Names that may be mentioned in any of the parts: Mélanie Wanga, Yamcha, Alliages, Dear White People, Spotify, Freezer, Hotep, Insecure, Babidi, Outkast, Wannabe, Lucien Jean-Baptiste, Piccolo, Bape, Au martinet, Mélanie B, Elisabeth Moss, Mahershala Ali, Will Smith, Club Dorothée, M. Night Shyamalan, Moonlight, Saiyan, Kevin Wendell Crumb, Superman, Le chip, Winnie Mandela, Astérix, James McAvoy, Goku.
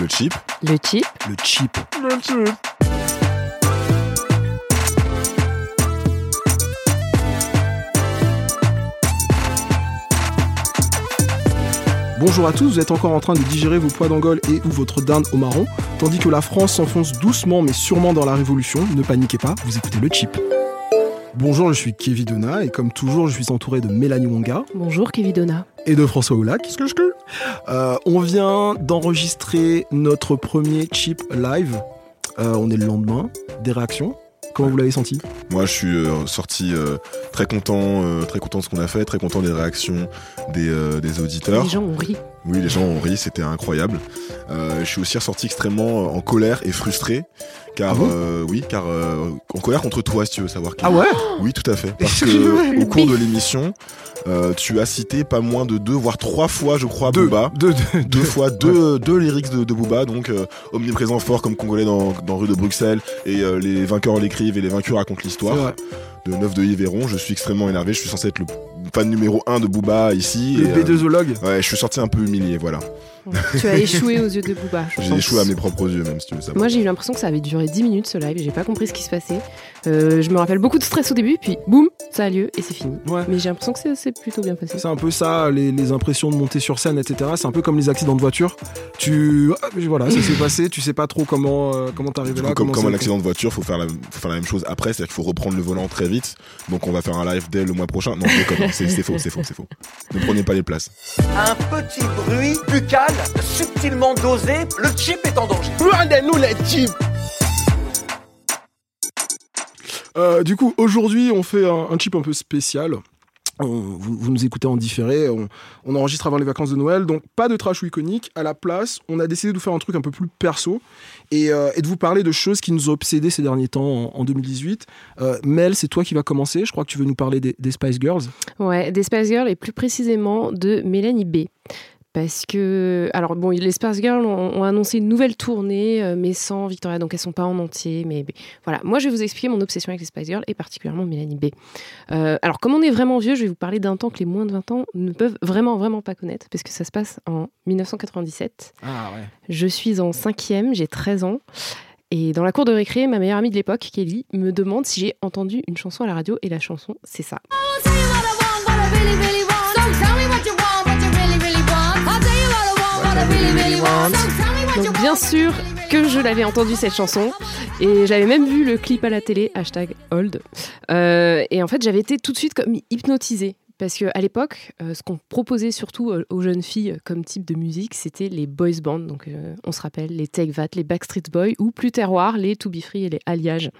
Le chip. Le chip. Le chip. Le chip. Bonjour à tous, vous êtes encore en train de digérer vos pois d'Angole et ou votre dinde au marron, tandis que la France s'enfonce doucement mais sûrement dans la révolution. Ne paniquez pas, vous écoutez le chip. Bonjour, je suis Kévi Donat et comme toujours, je suis entouré de Mélanie Wanga. Bonjour Kévi Donat. Et de François Oulac. Qu'est-ce que je peux ? On vient d'enregistrer notre premier chip live. On est le lendemain. Des réactions ? Comment vous l'avez senti ? Moi, je suis sorti très content de ce qu'on a fait, très content des réactions des auditeurs. Les gens ont ri. Oui, les gens ont ri, c'était incroyable. Je suis aussi ressorti extrêmement en colère et frustré, car en colère contre toi, si tu veux savoir qui. Ah ouais ? Oui, tout à fait. Parce que au cours de l'émission, tu as cité pas moins de 2 voire 3 fois, je crois, Booba. Deux fois deux lyrics de Booba, donc omniprésent fort comme Congolais dans rue de Bruxelles et les vainqueurs l'écrivent et les vaincus racontent l'histoire. De 9 de Yves Véron, je suis extrêmement énervé, je suis censé être le fan numéro 1 de Booba ici. Le B2ologue. Ouais, je suis sorti un peu humilié, voilà. Tu as échoué aux yeux de Booba. J'ai échoué à mes propres yeux, même si tu veux savoir. Moi, j'ai eu l'impression que ça avait duré 10 minutes ce live, j'ai pas compris ce qui se passait. Je me rappelle beaucoup de stress au début, puis boum, ça a lieu et c'est fini. Ouais. Mais j'ai l'impression que c'est plutôt bien passé. C'est un peu ça, les impressions de monter sur scène, etc. C'est un peu comme les accidents de voiture. Voilà, ça s'est passé, tu sais pas trop comment t'arrives là. Comme un accident de voiture, faut faire la même chose après, c'est-à-dire qu'il faut reprendre le volant très vite. Donc on va faire un live dès le mois prochain. Non, c'est faux. Ne prenez pas les places. Un petit bruit buccal, subtilement dosé, le chip est en danger. Rendez-nous les chips. Du coup, aujourd'hui, on fait un chip un peu spécial. Vous nous écoutez en différé, on enregistre avant les vacances de Noël, donc pas de trash ou iconique. À la place, on a décidé de vous faire un truc un peu plus perso et de vous parler de choses qui nous ont obsédés ces derniers temps en 2018. Mel, c'est toi qui vas commencer, je crois que tu veux nous parler des Spice Girls. Ouais, des Spice Girls et plus précisément de Mélanie B. Parce que, alors bon, les Spice Girls ont annoncé une nouvelle tournée, mais sans Victoria, donc elles ne sont pas en entier. Mais voilà, moi je vais vous expliquer mon obsession avec les Spice Girls et particulièrement Mélanie B. Alors, comme on est vraiment vieux, je vais vous parler d'un temps que les moins de 20 ans ne peuvent vraiment, vraiment pas connaître, parce que ça se passe en 1997. Ah ouais. Je suis en 5e, j'ai 13 ans. Et dans la cour de récré, ma meilleure amie de l'époque, Kelly, me demande si j'ai entendu une chanson à la radio, et la chanson, c'est ça. Donc bien sûr que je l'avais entendue cette chanson et j'avais même vu le clip à la télé #old et en fait j'avais été tout de suite comme hypnotisée parce qu'à l'époque ce qu'on proposait surtout aux jeunes filles comme type de musique c'était les boys bands, donc on se rappelle les Take That, les Backstreet Boys ou plus terroir les To Be Free et les Alliages.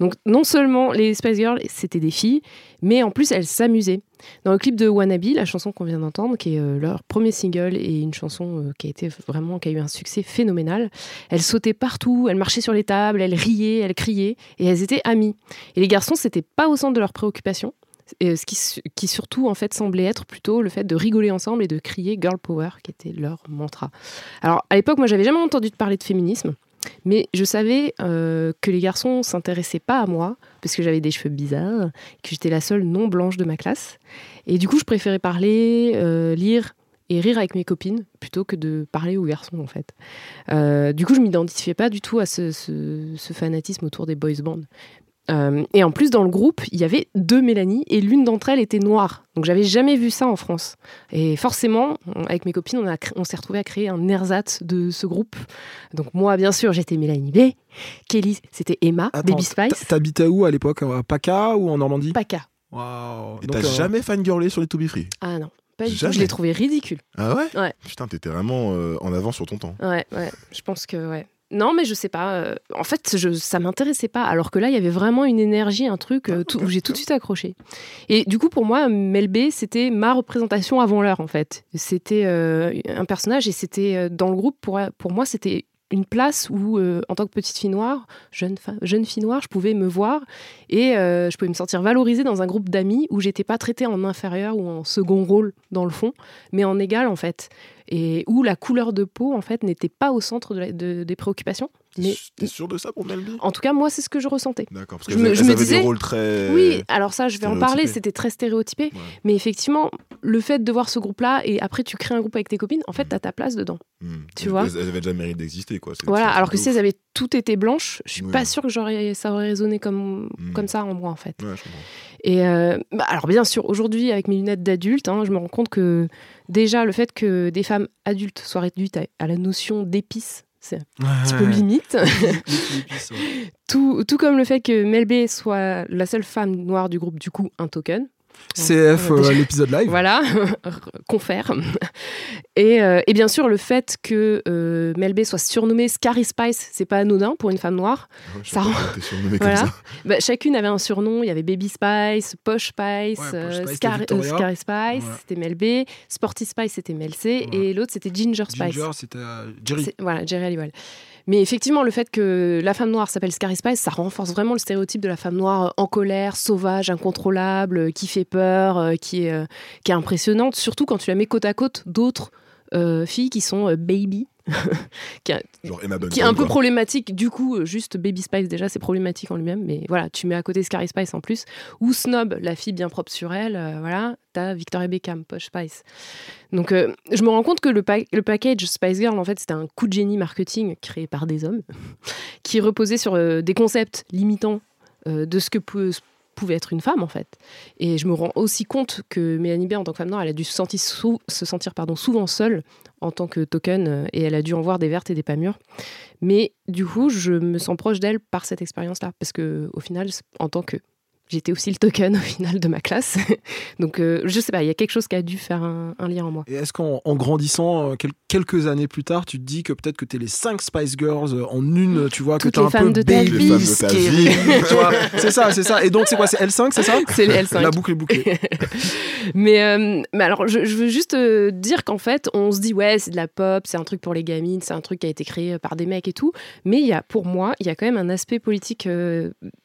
Donc non seulement les Spice Girls c'était des filles mais en plus elles s'amusaient. Dans le clip de Wannabe, la chanson qu'on vient d'entendre, qui est leur premier single et une chanson qui a eu un succès phénoménal, elles sautaient partout, elles marchaient sur les tables, elles riaient, elles criaient et elles étaient amies. Et les garçons, c'était pas au centre de leurs préoccupations, ce qui surtout en fait semblait être plutôt le fait de rigoler ensemble et de crier girl power, qui était leur mantra. Alors à l'époque, moi, j'avais jamais entendu parler de féminisme. Mais je savais que les garçons ne s'intéressaient pas à moi, parce que j'avais des cheveux bizarres, que j'étais la seule non blanche de ma classe. Et du coup, je préférais parler, lire et rire avec mes copines, plutôt que de parler aux garçons, en fait. Du coup, je ne m'identifiais pas du tout à ce fanatisme autour des boys bands. Et en plus, dans le groupe, il y avait 2 Mélanie, et l'une d'entre elles était noire. Donc, j'avais jamais vu ça en France. Et forcément, avec mes copines, on s'est retrouvés à créer un ersatz de ce groupe. Donc, moi, bien sûr, j'étais Mélanie B. Kelly, c'était Emma, Baby Spice. T'habitais où à l'époque ? À PACA ou en Normandie ? PACA. Waouh ! Et t'as jamais fangirlé sur les To Be Free ? Ah non. Je l'ai trouvé ridicule. Ah ouais ? Ouais. Putain, t'étais vraiment en avant sur ton temps. Ouais, je pense que... ouais. Non, mais je sais pas. En fait, ça m'intéressait pas. Alors que là, il y avait vraiment une énergie, un truc où j'ai tout de suite accroché. Et du coup, pour moi, Mel B, c'était ma représentation avant l'heure, en fait. C'était un personnage et c'était dans le groupe. Pour moi, c'était une place où, en tant que petite fille noire, jeune fille noire, je pouvais me voir et je pouvais me sentir valorisée dans un groupe d'amis où j'étais pas traitée en inférieure ou en second rôle, dans le fond, mais en égal, en fait. Et où la couleur de peau, en fait, n'était pas au centre des préoccupations. Mais t'es sûre de ça pour Mel B ? En tout cas, moi, c'est ce que je ressentais. D'accord, parce que je me disais, des rôles très... Oui, alors ça, je vais en parler, c'était très stéréotypé. Ouais. Mais effectivement, le fait de voir ce groupe-là, et après, tu crées un groupe avec tes copines, en fait, t'as ta place dedans. Mmh. Tu vois ? Elles avaient déjà mérité d'exister, quoi. Voilà, alors que si elles avaient toutes été blanches, je suis pas sûre que ça aurait résonné comme ça en moi, en fait. Ouais, je comprends. Et alors bien sûr, aujourd'hui, avec mes lunettes d'adulte, je me rends compte que déjà le fait que des femmes adultes soient réduites à la notion d'épices, c'est un petit peu limite. Tout comme le fait que Mel B soit la seule femme noire du groupe, du coup, un token. CF, l'épisode live. Voilà, confère. Et bien sûr, le fait que Mel B soit surnommée Scary Spice, c'est pas anodin pour une femme noire. Ouais, ça rend... voilà. Comme ça. Bah, chacune avait un surnom. Il y avait Baby Spice, Posh Spice, ouais, Scary Spice, ouais. C'était Mel B. Sporty Spice, c'était Mel C. Ouais. Et l'autre, c'était Ginger Spice. Ginger, c'était Jerry. Voilà, Jerry Halliwell. Mais effectivement, le fait que la femme noire s'appelle Scary Spice, ça renforce vraiment le stéréotype de la femme noire en colère, sauvage, incontrôlable, qui fait peur, qui est impressionnante, surtout quand tu la mets côte à côte d'autres filles qui sont baby, qui est un peu problématique. Du coup, juste Baby Spice, déjà, c'est problématique en lui-même. Mais voilà, tu mets à côté Scary Spice en plus. Ou Snob, la fille bien propre sur elle. Voilà, t'as Victoria Beckham, Posh Spice. Donc, je me rends compte que le package Spice Girl, en fait, c'était un coup de génie marketing créé par des hommes qui reposait sur des concepts limitants de ce que pouvait être une femme, en fait. Et je me rends aussi compte que Mélanie B, en tant que femme noire, elle a dû se sentir souvent seule en tant que token, et elle a dû en voir des vertes et des pas mûres. Mais du coup, je me sens proche d'elle par cette expérience-là, parce qu'au final, en tant que... J'étais aussi le token, au final, de ma classe. Donc, je sais pas, il y a quelque chose qui a dû faire un lien en moi. Et est-ce qu'en grandissant, quelques années plus tard, tu te dis que peut-être que t'es les 5 Spice Girls en une, tu vois, toutes que t'es les un peu baby, tu vois, c'est ça. Et donc, c'est quoi, c'est L5, c'est ça ? C'est les L5. La boucle est bouclée. Mais alors, je veux juste dire qu'en fait, on se dit, ouais, c'est de la pop, c'est un truc pour les gamines, c'est un truc qui a été créé par des mecs et tout. Mais pour moi, il y a quand même un aspect politique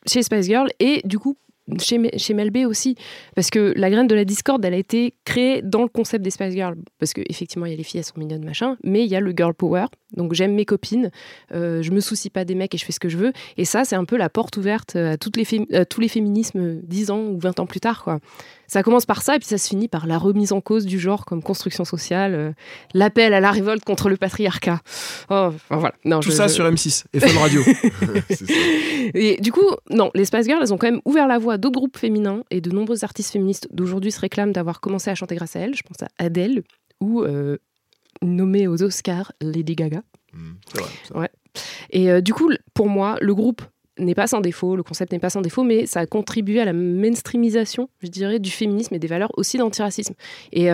chez Spice Girls et du coup, chez Mel B aussi, parce que la graine de la discorde, elle a été créée dans le concept des Spice Girls, parce qu'effectivement il y a les filles, elles sont mignonnes machin, mais il y a le girl power, donc j'aime mes copines, je me soucie pas des mecs et je fais ce que je veux, et ça c'est un peu la porte ouverte à tous les féminismes 10 ans ou 20 ans plus tard, quoi. Ça commence par ça et puis ça se finit par la remise en cause du genre comme construction sociale, l'appel à la révolte contre le patriarcat. Oh, voilà. Non, tout ça sur M6 et Fun Radio. C'est ça. Et du coup, non, les Spice Girls, elles ont quand même ouvert la voie à d'autres groupes féminins et de nombreux artistes féministes d'aujourd'hui se réclament d'avoir commencé à chanter grâce à elles. Je pense à Adele ou nommée aux Oscars, Lady Gaga. C'est vrai, ça. Ouais. Et du coup, pour moi, le groupe n'est pas sans défaut, le concept n'est pas sans défaut, mais ça a contribué à la mainstreamisation, je dirais, du féminisme et des valeurs aussi d'antiracisme. Et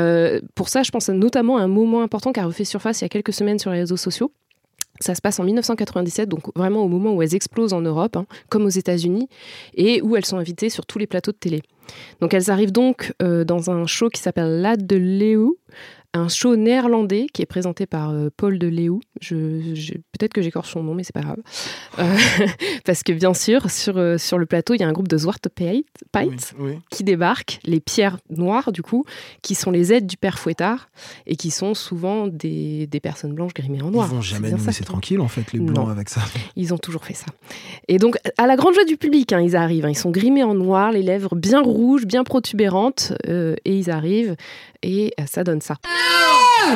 pour ça, je pense notamment à un moment important qui a refait surface il y a quelques semaines sur les réseaux sociaux. Ça se passe en 1997, donc vraiment au moment où elles explosent en Europe, comme aux États-Unis, et où elles sont invitées sur tous les plateaux de télé. Donc elles arrivent donc dans un show qui s'appelle La de Léo, un show néerlandais qui est présenté par Paul de Leeuw. Peut-être que j'écorche son nom, mais c'est pas grave. Parce que bien sûr, sur le plateau, il y a un groupe de Zwarte Piet qui débarquent, les pierres noires du coup, qui sont les aides du père Fouettard et qui sont souvent des personnes blanches grimées en noir. Ils vont jamais nous laisser tranquille en fait, les blancs, non. Avec ça. Ils ont toujours fait ça. Et donc, à la grande joie du public, ils arrivent. Ils sont grimés en noir, les lèvres bien rouges, bien protubérantes, et ils arrivent et ça donne ça.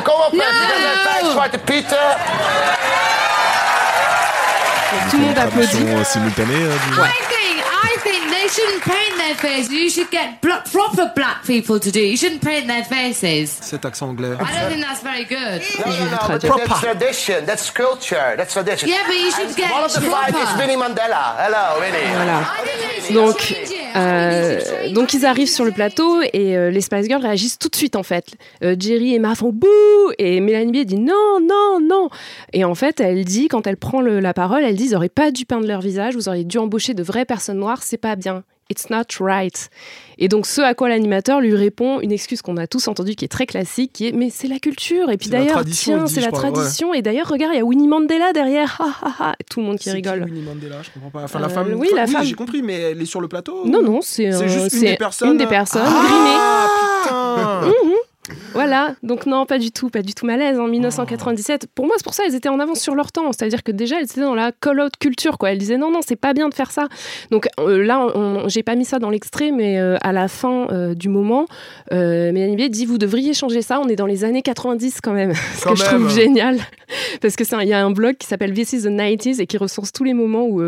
Kom op, tijd, Zwarte Pieten. Tout le monde applaudit. I think they shouldn't paint their faces. You should get proper black people to do. You shouldn't paint their faces. Cet accent anglais. I don't think that's very good. No, that's tradition. That's culture. That's tradition. Yeah, but you should get proper. One of the five is Winnie Mandela. Hello, Winnie. Voilà. Donc. Donc ils arrivent sur le plateau et les Spice Girls réagissent tout de suite en fait. Jerry et Emma font bouh et Mélanie dit non, non, non. Et en fait, elle dit, quand elle prend la parole, elle dit ils n'auraient pas dû peindre leur visage, vous auriez dû embaucher de vraies personnes noires, c'est pas bien. It's not right. Et donc, ce à quoi l'animateur lui répond une excuse qu'on a tous entendue, qui est très classique, qui est mais c'est la culture. Et puis c'est d'ailleurs, tiens, c'est la tradition. Ouais. Et d'ailleurs, regarde, il y a Winnie Mandela derrière. Ha, ha, ha. Tout le monde qui rigole. Winnie Mandela, je comprends pas. Enfin, la femme. Oui, la femme. J'ai compris, mais elle est sur le plateau. Non, non, c'est juste une des personnes grimée. Ah putain. Voilà, donc non, pas du tout malaise en 1997. Pour moi, c'est pour ça qu'elles étaient en avance sur leur temps. C'est-à-dire que déjà, elles étaient dans la call-out culture, quoi. Elles disaient non, c'est pas bien de faire ça. Donc là, j'ai pas mis ça dans l'extrait, mais à la fin du moment, Mélanie dit vous devriez changer ça, on est dans les années 90 quand même. Je trouve génial. Parce que il y a un blog qui s'appelle This is the 90s et qui recense tous les moments où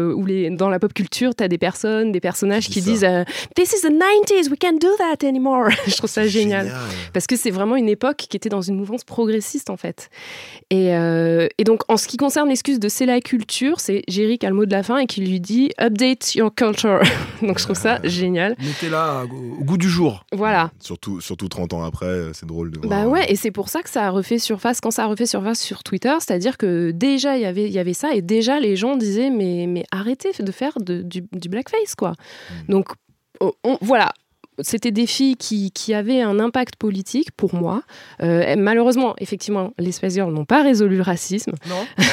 dans la pop culture, t'as des personnes, des personnages qui disent This is the 90s, we can't do that anymore. Je trouve ça génial. Parce que c'est vraiment une époque qui était dans une mouvance progressiste en fait. Et donc en ce qui concerne l'excuse de c'est la culture, c'est Jerry qui a le mot de la fin et qui lui dit update your culture. Donc je trouve ça génial. Mettez-la au goût du jour. Voilà. Surtout 30 ans après, c'est drôle de voir. Bah ouais, et c'est pour ça que ça a refait surface sur Twitter, c'est-à-dire que déjà il y avait ça et déjà les gens disaient mais arrêtez de faire du blackface quoi. Donc voilà. C'était des filles qui avaient un impact politique pour moi. Malheureusement, effectivement, les Spice Girls n'ont pas résolu le racisme. Non.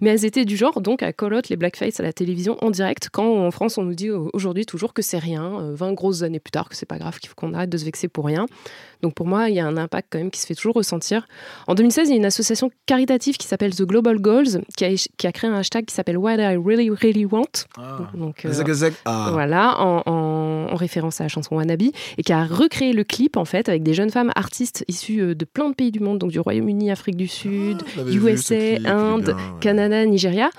Mais elles étaient du genre donc à call out les blackface à la télévision en direct quand en France on nous dit aujourd'hui toujours que c'est rien, 20 grosses années plus tard que c'est pas grave, qu'il faut qu'on arrête de se vexer pour rien. Donc pour moi, il y a un impact quand même qui se fait toujours ressentir. En 2016, il y a une association caritative qui s'appelle The Global Goals qui a créé un hashtag qui s'appelle What I Really Really Want. Donc, voilà, en référence à la chanson Wannabe, et qui a recréé le clip en fait avec des jeunes femmes artistes issues de plein de pays du monde, donc du Royaume-Uni, Afrique du Sud, USA, Inde, Canada, Nigeria,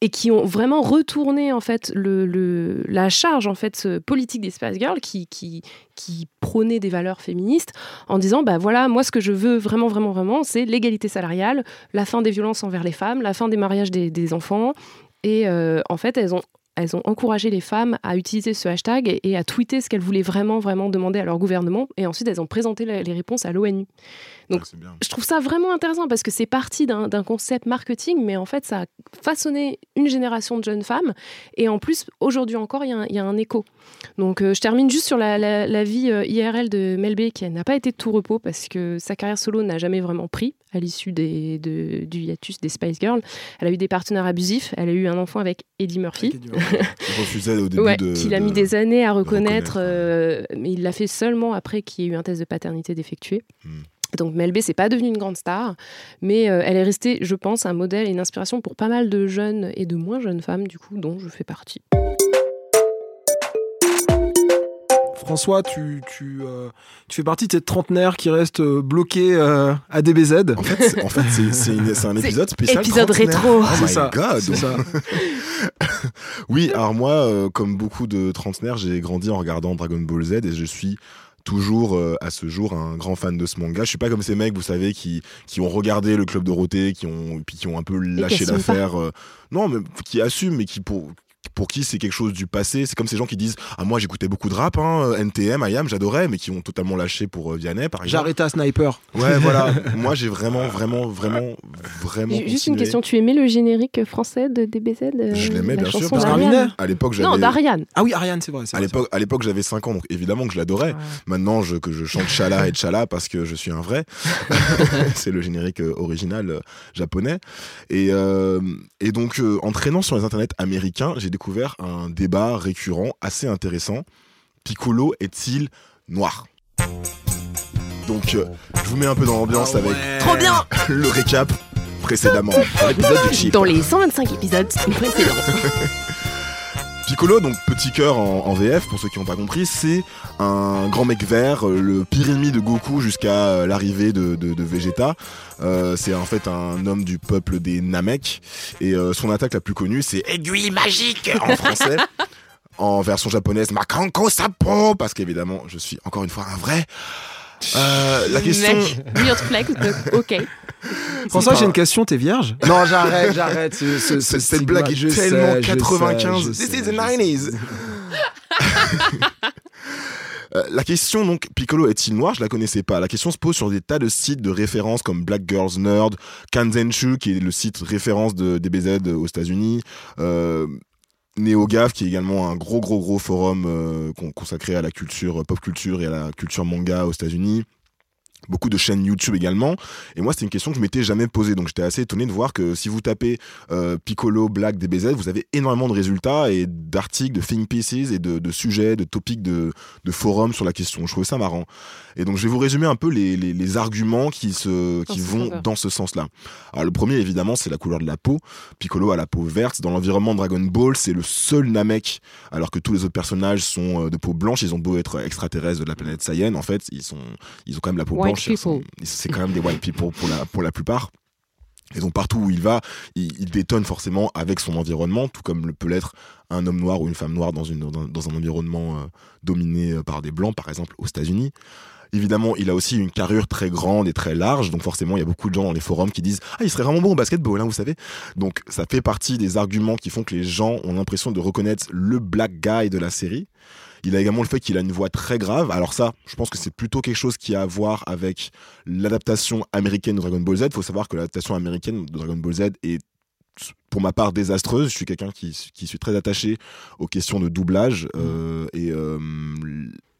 et qui ont vraiment retourné en fait la charge en fait politique des Spice Girls qui prônait des valeurs féministes en disant bah voilà, moi ce que je veux vraiment vraiment vraiment, c'est l'égalité salariale, la fin des violences envers les femmes, la fin des mariages des enfants, et en fait elles ont encouragé les femmes à utiliser ce hashtag et à tweeter ce qu'elles voulaient vraiment, vraiment demander à leur gouvernement. Et ensuite, elles ont présenté les réponses à l'ONU. Donc, je trouve ça vraiment intéressant parce que c'est parti d'un concept marketing, mais en fait, ça a façonné une génération de jeunes femmes. Et en plus, aujourd'hui encore, il y a un écho. Donc, je termine juste sur la vie IRL de Mel B, qui n'a pas été de tout repos parce que sa carrière solo n'a jamais vraiment pris à l'issue du hiatus des Spice Girls. Elle a eu des partenaires abusifs. Elle a eu un enfant avec Eddie Murphy. Au début qu'il a mis des années à reconnaître. Mais il l'a fait seulement après qu'il y ait eu un test de paternité d'effectuer. Donc Mel B, c'est pas devenue une grande star, mais elle est restée, je pense, un modèle et une inspiration pour pas mal de jeunes et de moins jeunes femmes, du coup, dont je fais partie. François, tu fais partie de cette trentenaire qui reste bloquée à DBZ. En fait, c'est un épisode spécial. Épisode rétro. Oh my god. C'est ça. Oui, alors moi, comme beaucoup de trentenaires, j'ai grandi en regardant Dragon Ball Z et je suis toujours à ce jour un grand fan de ce manga. Je suis pas comme ces mecs, vous savez, qui ont regardé le Club Dorothée, qui ont un peu lâché l'affaire. Non, mais qui assument, mais pour qui c'est quelque chose du passé. C'est comme ces gens qui disent « Ah, moi, j'écoutais beaucoup de rap, hein, NTM, IAM, j'adorais », mais qui ont totalement lâché pour Vianney, par exemple. J'arrête à Sniper. Ouais, voilà. Moi, j'ai vraiment Juste continué. Une question, tu aimais le générique français de DBZ Je l'aimais, bien sûr. Parce à l'époque, j'avais... Non, d'Ariane. Ah oui, Ariane, c'est vrai. C'est à l'époque, j'avais 5 ans, donc évidemment que je l'adorais. Ah. Maintenant, que je chante Chala et Chala parce que je suis un vrai. C'est le générique original japonais. Et donc, en traînant sur les internets américains, j'ai découvert un débat récurrent assez intéressant. Piccolo est-il noir ? Donc, je vous mets un peu dans l'ambiance avec trop bien le récap précédemment. L'épisode du chip. Dans les 125 épisodes précédents. Piccolo, donc petit cœur en VF, pour ceux qui n'ont pas compris, c'est un grand mec vert, le pire ennemi de Goku jusqu'à l'arrivée de Vegeta. C'est en fait un homme du peuple des Namek. Et son attaque la plus connue, c'est « Aiguille magique » en français. En version japonaise, « Makanko Sapo » parce qu'évidemment, je suis encore une fois un vrai... la question... Weird flex, ok. François, j'ai une question, t'es vierge ? Non, j'arrête. Cette blague est tellement 95. This is the 90s. La question donc, Piccolo est-il noir ? Je la connaissais pas. La question se pose sur des tas de sites de référence comme Black Girls Nerd, Kanzenshu qui est le site référence de DBZ aux États-Unis, NeoGaf qui est également un gros forum consacré à la culture pop culture et à la culture manga aux États-Unis. Beaucoup de chaînes YouTube également. Et moi, c'était une question que je m'étais jamais posée. Donc, j'étais assez étonné de voir que si vous tapez Piccolo, Black, DBZ, vous avez énormément de résultats et d'articles, de think pieces et de sujets, de topics, de forums sur la question. Je trouvais ça marrant. Et donc, je vais vous résumer un peu les arguments qui vont dans ce sens-là. Alors, le premier, évidemment, c'est la couleur de la peau. Piccolo a la peau verte. Dans l'environnement de Dragon Ball, c'est le seul Namek, alors que tous les autres personnages sont de peau blanche. Ils ont beau être extraterrestres de la planète Saiyan. En fait, ils ont quand même la peau blanche. C'est quand même des white people pour la plupart. Et donc partout où il va, il détonne forcément avec son environnement, tout comme le peut l'être un homme noir ou une femme noire dans un environnement dominé par des blancs, par exemple aux États-Unis. Évidemment, il a aussi une carrure très grande et très large, donc forcément, il y a beaucoup de gens dans les forums qui disent « Ah, il serait vraiment bon au basketball, hein, vous savez ?» Donc ça fait partie des arguments qui font que les gens ont l'impression de reconnaître le black guy de la série. Il a également le fait qu'il a une voix très grave. Alors ça, je pense que c'est plutôt quelque chose qui a à voir avec l'adaptation américaine de Dragon Ball Z. Il faut savoir que l'adaptation américaine de Dragon Ball Z est, pour ma part, désastreuse. Je suis quelqu'un qui suis très attaché aux questions de doublage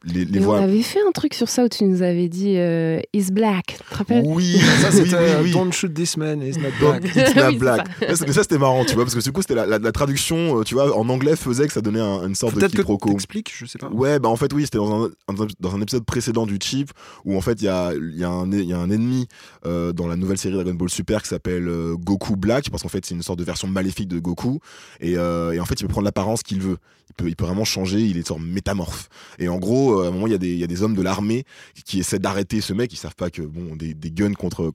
les voix... On avait fait un truc sur ça où tu nous avais dit is black, tu te rappelles ? Oui, ça c'était Don't shoot this man, he's not black. It's not black. Ça c'était marrant, tu vois, parce que du coup c'était la traduction, tu vois, en anglais faisait que ça donnait une sorte de quiproquo. T'expliques, je sais pas. Ouais, bah en fait oui, c'était dans un épisode précédent du chip où en fait il y a un ennemi dans la nouvelle série Dragon Ball Super qui s'appelle Goku Black, parce qu'en fait c'est une sorte de version maléfique de Goku et en fait il peut prendre l'apparence qu'il veut. Il peut vraiment changer, il est sort métamorphe. Et en gros à un moment, il y a des hommes de l'armée qui essaient d'arrêter ce mec. Ils savent pas que des guns contre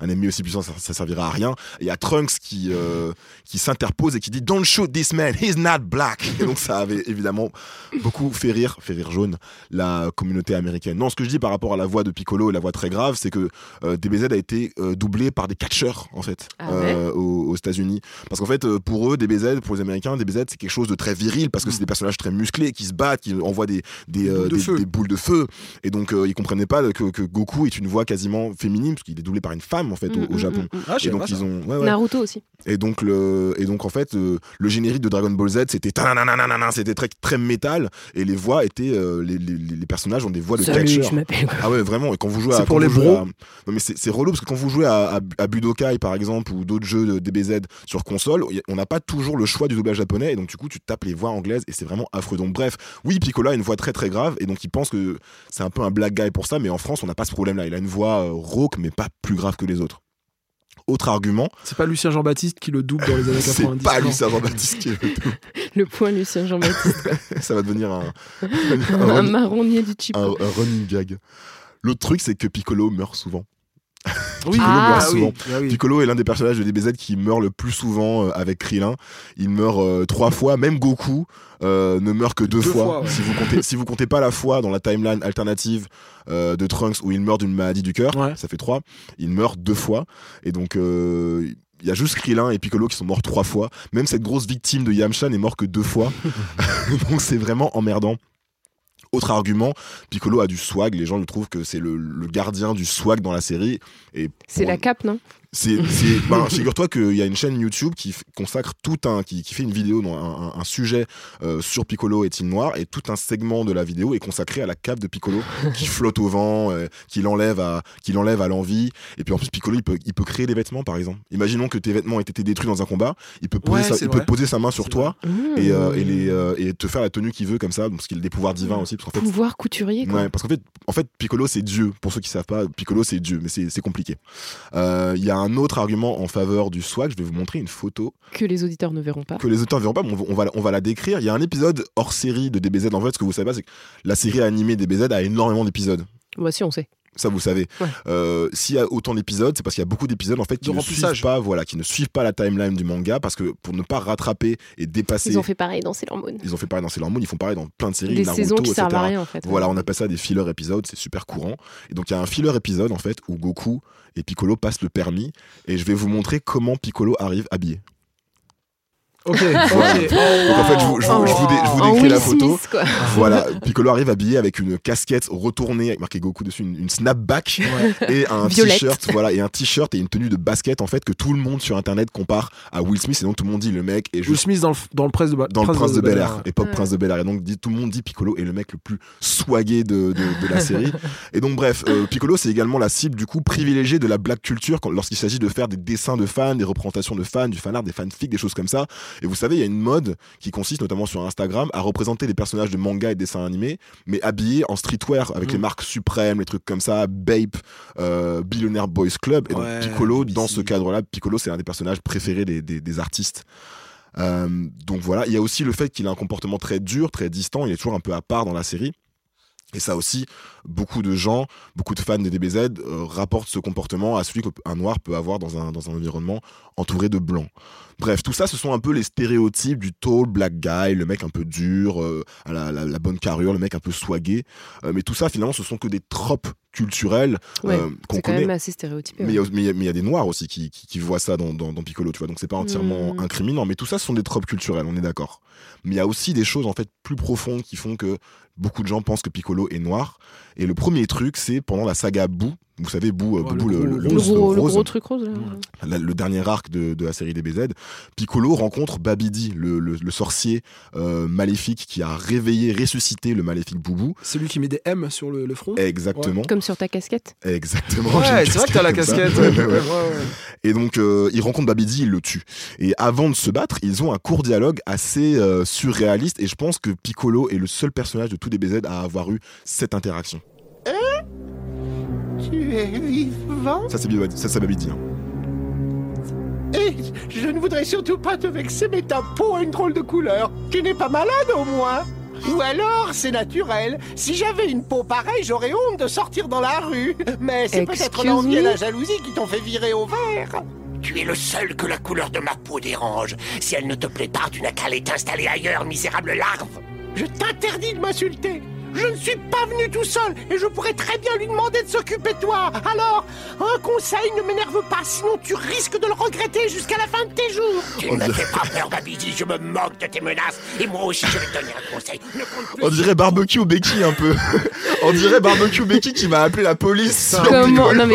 un ennemi aussi puissant, ça servira à rien. Il y a Trunks qui s'interpose et qui dit Don't shoot this man, he's not black. Et donc ça avait évidemment beaucoup fait rire jaune la communauté américaine. Non, ce que je dis par rapport à la voix de Piccolo et la voix très grave, c'est que DBZ a été doublé par des catcheurs en fait aux États-Unis, parce qu'en fait pour eux DBZ, pour les Américains, DBZ c'est quelque chose de très viril parce que c'est des personnages très musclés qui se battent, qui envoient des boules de feu. Et donc ils comprenaient pas que Goku est une voix quasiment féminine parce qu'il est doublé par une femme en fait au Japon. Ah, et donc ils ont Naruto aussi. Et donc en fait le générique de Dragon Ball Z c'était très très métal et les voix étaient les personnages ont des voix de catcheur. Ah ouais, vraiment. Et quand vous jouez c'est pour les bros. Non mais c'est relou parce que quand vous jouez à Budokai par exemple ou d'autres jeux de DBZ sur console, on n'a pas toujours le choix du doublage japonais et donc du coup tu tapes les voix anglaises et c'est vraiment affreux. Donc bref, oui, Piccolo a une voix très grave et donc il pense que c'est un peu un black guy pour ça, mais en France on n'a pas ce problème là. Il a une voix rauque mais pas plus grave que les autres. Autre argument, c'est pas Lucien Jean-Baptiste qui le double dans les années 90. C'est pas Lucien Jean-Baptiste qui le double. Le point Lucien Jean-Baptiste. Ça va devenir un marronnier du chip, un running gag. L'autre truc c'est que Piccolo meurt souvent. Piccolo meurt souvent. Oui. Piccolo est l'un des personnages de DBZ qui meurt le plus souvent avec Krillin. Il meurt 3 fois. Même Goku ne meurt que 2 fois. Ouais. Si vous comptez pas la fois dans la timeline alternative de Trunks où il meurt d'une maladie du cœur, ça fait 3. Il meurt 2 fois. Et donc il y a juste Krillin et Piccolo qui sont morts 3 fois. Même cette grosse victime de Yamcha n'est mort que 2 fois. Donc c'est vraiment emmerdant. Autre argument, Piccolo a du swag. Les gens trouvent que c'est le gardien du swag dans la série. Et c'est la cape, non ? Ben, figure-toi qu'il y a une chaîne YouTube qui consacre qui fait une vidéo dans un sujet sur Piccolo est-il noir, et tout un segment de la vidéo est consacré à la cape de Piccolo qui flotte au vent, qu'il enlève à l'envie. Et puis en plus Piccolo il peut créer des vêtements par exemple. Imaginons que tes vêtements aient été détruits dans un combat, il peut poser sa main sur toi et te faire la tenue qu'il veut comme ça, parce qu'il a des pouvoirs divins aussi. Parce qu'en fait, pouvoir couturier quoi. Ouais, parce qu'en fait, Piccolo c'est Dieu. Pour ceux qui savent pas, Piccolo c'est Dieu, mais c'est compliqué. Il y a un autre argument en faveur du swag. Je vais vous montrer une photo que les auditeurs ne verront pas. Mais on va la décrire. Il y a un épisode hors série de DBZ. En fait, ce que vous savez pas, c'est que la série animée DBZ a énormément d'épisodes. Bah si, on sait. Ça, vous savez. Ouais. S'il y a autant d'épisodes, c'est parce qu'il y a beaucoup d'épisodes en fait qui ne suivent pas la timeline du manga, parce que pour ne pas rattraper et dépasser. Ils ont fait pareil dans Sailor Moon. Ils font pareil dans plein de séries. Des saisons qui servent à rien en fait. Voilà, on appelle ça des filler épisodes. C'est super courant. Et donc il y a un filler épisode en fait où Goku et Piccolo passent le permis. Et je vais vous montrer comment Piccolo arrive habillé. Ok. Donc en fait, je vous décris la photo. Smith, quoi. Voilà, Piccolo arrive habillé avec une casquette retournée avec marqué Goku dessus, une snapback et un t-shirt, voilà, et un t-shirt et une tenue de basket en fait que tout le monde sur internet compare à Will Smith et donc tout le monde dit le mec est juste Will Smith dans le Prince de Bel-Air, époque Prince de Bel-Air, et donc tout le monde dit Piccolo est le mec le plus swagué de la série. Et donc bref, Piccolo c'est également la cible du coup privilégiée de la black culture lorsqu'il s'agit de faire des dessins de fans, des représentations de fans, du fan art, des fanfics, des choses comme ça. Et vous savez, il y a une mode qui consiste notamment sur Instagram à représenter des personnages de manga et dessins animés, mais habillés en streetwear avec les marques Suprême, les trucs comme ça, Bape, Billionaire Boys Club. Et donc Piccolo, dans ce cadre-là, Piccolo c'est un des personnages préférés des artistes. Donc voilà, il y a aussi le fait qu'il a un comportement très dur, très distant, il est toujours un peu à part dans la série. Et ça aussi, beaucoup de gens, beaucoup de fans des DBZ rapportent ce comportement à celui qu'un noir peut avoir dans un environnement entouré de blancs. Bref, tout ça, ce sont un peu les stéréotypes du tall black guy, le mec un peu dur, à la bonne carrure, le mec un peu swagué. Mais tout ça, finalement, ce sont que des tropes culturels qu'on connaît. C'est quand même assez stéréotypé. Mais il y a des noirs aussi qui voient ça dans Piccolo, tu vois. Donc c'est pas entièrement incriminant. Mais tout ça, ce sont des tropes culturels, on est d'accord. Mais il y a aussi des choses en fait plus profondes qui font que beaucoup de gens pensent que Piccolo est noir. Et le premier truc, c'est pendant la saga Boo. Vous savez, Boo, le gros truc rose. Le dernier arc de la série DBZ. Piccolo rencontre Babidi, le sorcier maléfique qui a ressuscité le maléfique Boubou. Celui qui met des M sur le front. Exactement. Ouais. Comme sur ta casquette. Exactement. Ouais, c'est vrai que t'as la casquette. Ouais. Et donc, il rencontre Babidi, il le tue. Et avant de se battre, ils ont un court dialogue assez surréaliste. Et je pense que Piccolo est le seul personnage de tout DBZ à avoir eu cette interaction. Tu es vivant ? Ça, c'est Babidi. Et je ne voudrais surtout pas te vexer, mais ta peau a une drôle de couleur. Tu n'es pas malade, au moins. Ou alors, c'est naturel. Si j'avais une peau pareille, j'aurais honte de sortir dans la rue. Mais c'est peut-être l'envie et la jalousie qui t'ont fait virer au vert. Tu es le seul que la couleur de ma peau dérange. Si elle ne te plaît pas, tu n'as qu'à aller t'installer ailleurs, misérable larve. Je t'interdis de m'insulter. Je ne suis pas venu tout seul et je pourrais très bien lui demander de s'occuper de toi. Alors, un conseil, ne m'énerve pas, sinon tu risques de le regretter jusqu'à la fin de tes jours. Tu ne me fais pas peur, Babidi, je me moque de tes menaces et moi aussi je vais te donner un conseil. On dirait Barbecue Becky un peu. On dirait Barbecue Becky qui va appeler la police.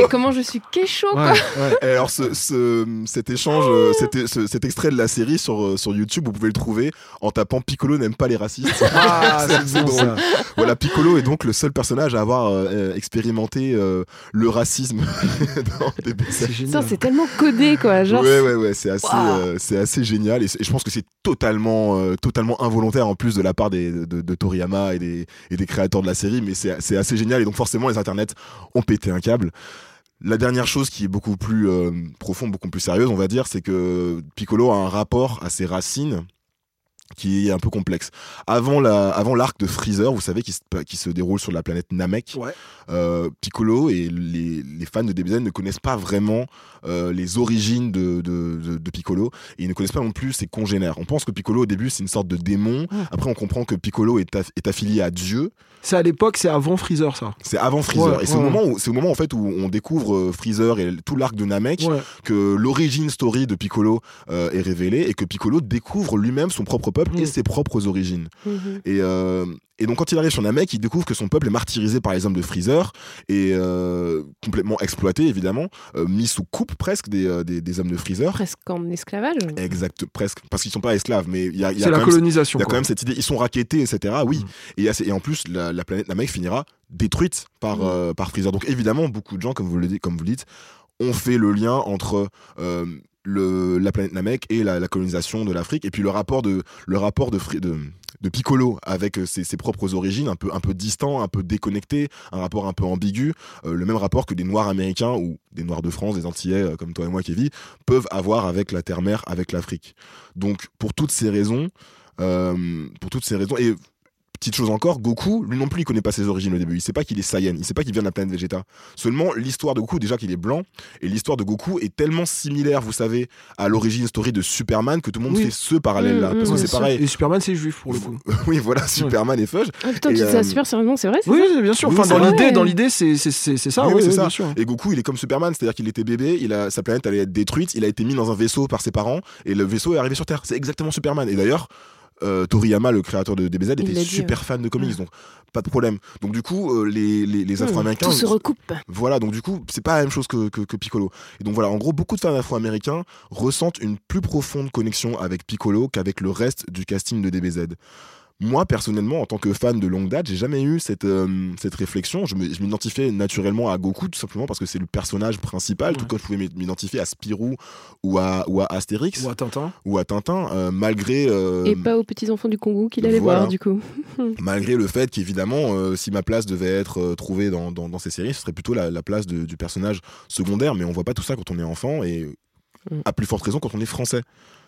Comment je suis kécho quoi. Ouais. Alors cet échange, cet extrait de la série sur YouTube, vous pouvez le trouver en tapant Piccolo n'aime pas les racistes. Ah, c'est drôle. Ça. Voilà, Piccolo est donc le seul personnage à avoir expérimenté le racisme dans DBZ. C'est tellement codé, quoi. Genre... Ouais, c'est assez génial. Et je pense que c'est totalement involontaire en plus de la part de Toriyama et des créateurs de la série. Mais c'est assez génial. Et donc forcément, les internets ont pété un câble. La dernière chose qui est beaucoup plus profonde, beaucoup plus sérieuse, on va dire, c'est que Piccolo a un rapport à ses racines qui est un peu complexe. Avant l'arc de Freezer, vous savez, qui se déroule sur la planète Namek, Piccolo et les fans de DBZ ne connaissent pas vraiment les origines de Piccolo, et ils ne connaissent pas non plus ses congénères. On pense que Piccolo, au début, c'est une sorte de démon. Après, on comprend que Piccolo est affilié à Dieu. C'est à l'époque, c'est avant Freezer, ça. C'est avant Freezer. Et c'est au moment en fait, où on découvre Freezer et tout l'arc de Namek, que l'origine story de Piccolo est révélée, et que Piccolo découvre lui-même son propre peuple et ses propres origines. Et donc quand il arrive sur Namek, il découvre que son peuple est martyrisé par les hommes de Freezer et complètement exploité évidemment, mis sous coupe presque des hommes de Freezer. Presque en esclavage. Exact, presque, parce qu'ils sont pas esclaves, mais il y a la colonisation. Il y a quand même cette idée, ils sont rackettés, etc. Oui. Et en plus la planète Namek finira détruite par Freezer. Donc évidemment beaucoup de gens, comme vous dites, ont fait le lien entre la planète Namek et la colonisation de l'Afrique, et puis le rapport de Piccolo avec ses propres origines, un peu distant, un peu déconnecté, un rapport un peu ambigu, le même rapport que des Noirs américains ou des Noirs de France, des Antillais comme toi et moi Kévi, peuvent avoir avec la terre-mère, avec l'Afrique. Donc pour toutes ces raisons, et Petite chose encore, Goku, lui non plus, il connaît pas ses origines au début. Il sait pas qu'il est Saiyan, il sait pas qu'il vient de la planète Vegeta. Seulement, l'histoire de Goku, déjà qu'il est blanc, et l'histoire de Goku est tellement similaire, vous savez, à l'origine story de Superman, que tout le monde fait ce parallèle-là. Parce que c'est pareil. Et Superman, c'est juif, pour le coup. Oui, voilà, Superman est feuge. Ah putain, tu t'assures, sérieusement, c'est vrai? Oui, bien sûr. Enfin, dans l'idée, c'est ça. Oui, c'est ça. Et Goku, il est comme Superman, c'est-à-dire qu'il était bébé, sa planète allait être détruite, il a été mis dans un vaisseau par ses parents, et le vaisseau est arrivé sur Terre. C'est exactement Superman. Et d'ailleurs, Toriyama, le créateur de DBZ, était super fan de comics, donc pas de problème. Donc du coup, les Afro-Américains, tout se recoupe. Voilà, donc du coup, c'est pas la même chose que Piccolo. Et donc voilà, en gros, beaucoup de fans Afro-Américains ressentent une plus profonde connexion avec Piccolo qu'avec le reste du casting de DBZ. Moi, personnellement, en tant que fan de longue date, j'ai jamais eu cette réflexion. Je m'identifiais naturellement à Goku, tout simplement parce que c'est le personnage principal, tout comme je pouvais m'identifier à Spirou ou à Astérix. Ou à Tintin, malgré... Et pas aux petits-enfants du Congo qu'il allait voir, du coup. Malgré le fait qu'évidemment, si ma place devait être trouvée dans ces séries, ce serait plutôt la place du personnage secondaire. Mais on voit pas tout ça quand on est enfant et à plus forte raison quand on est français.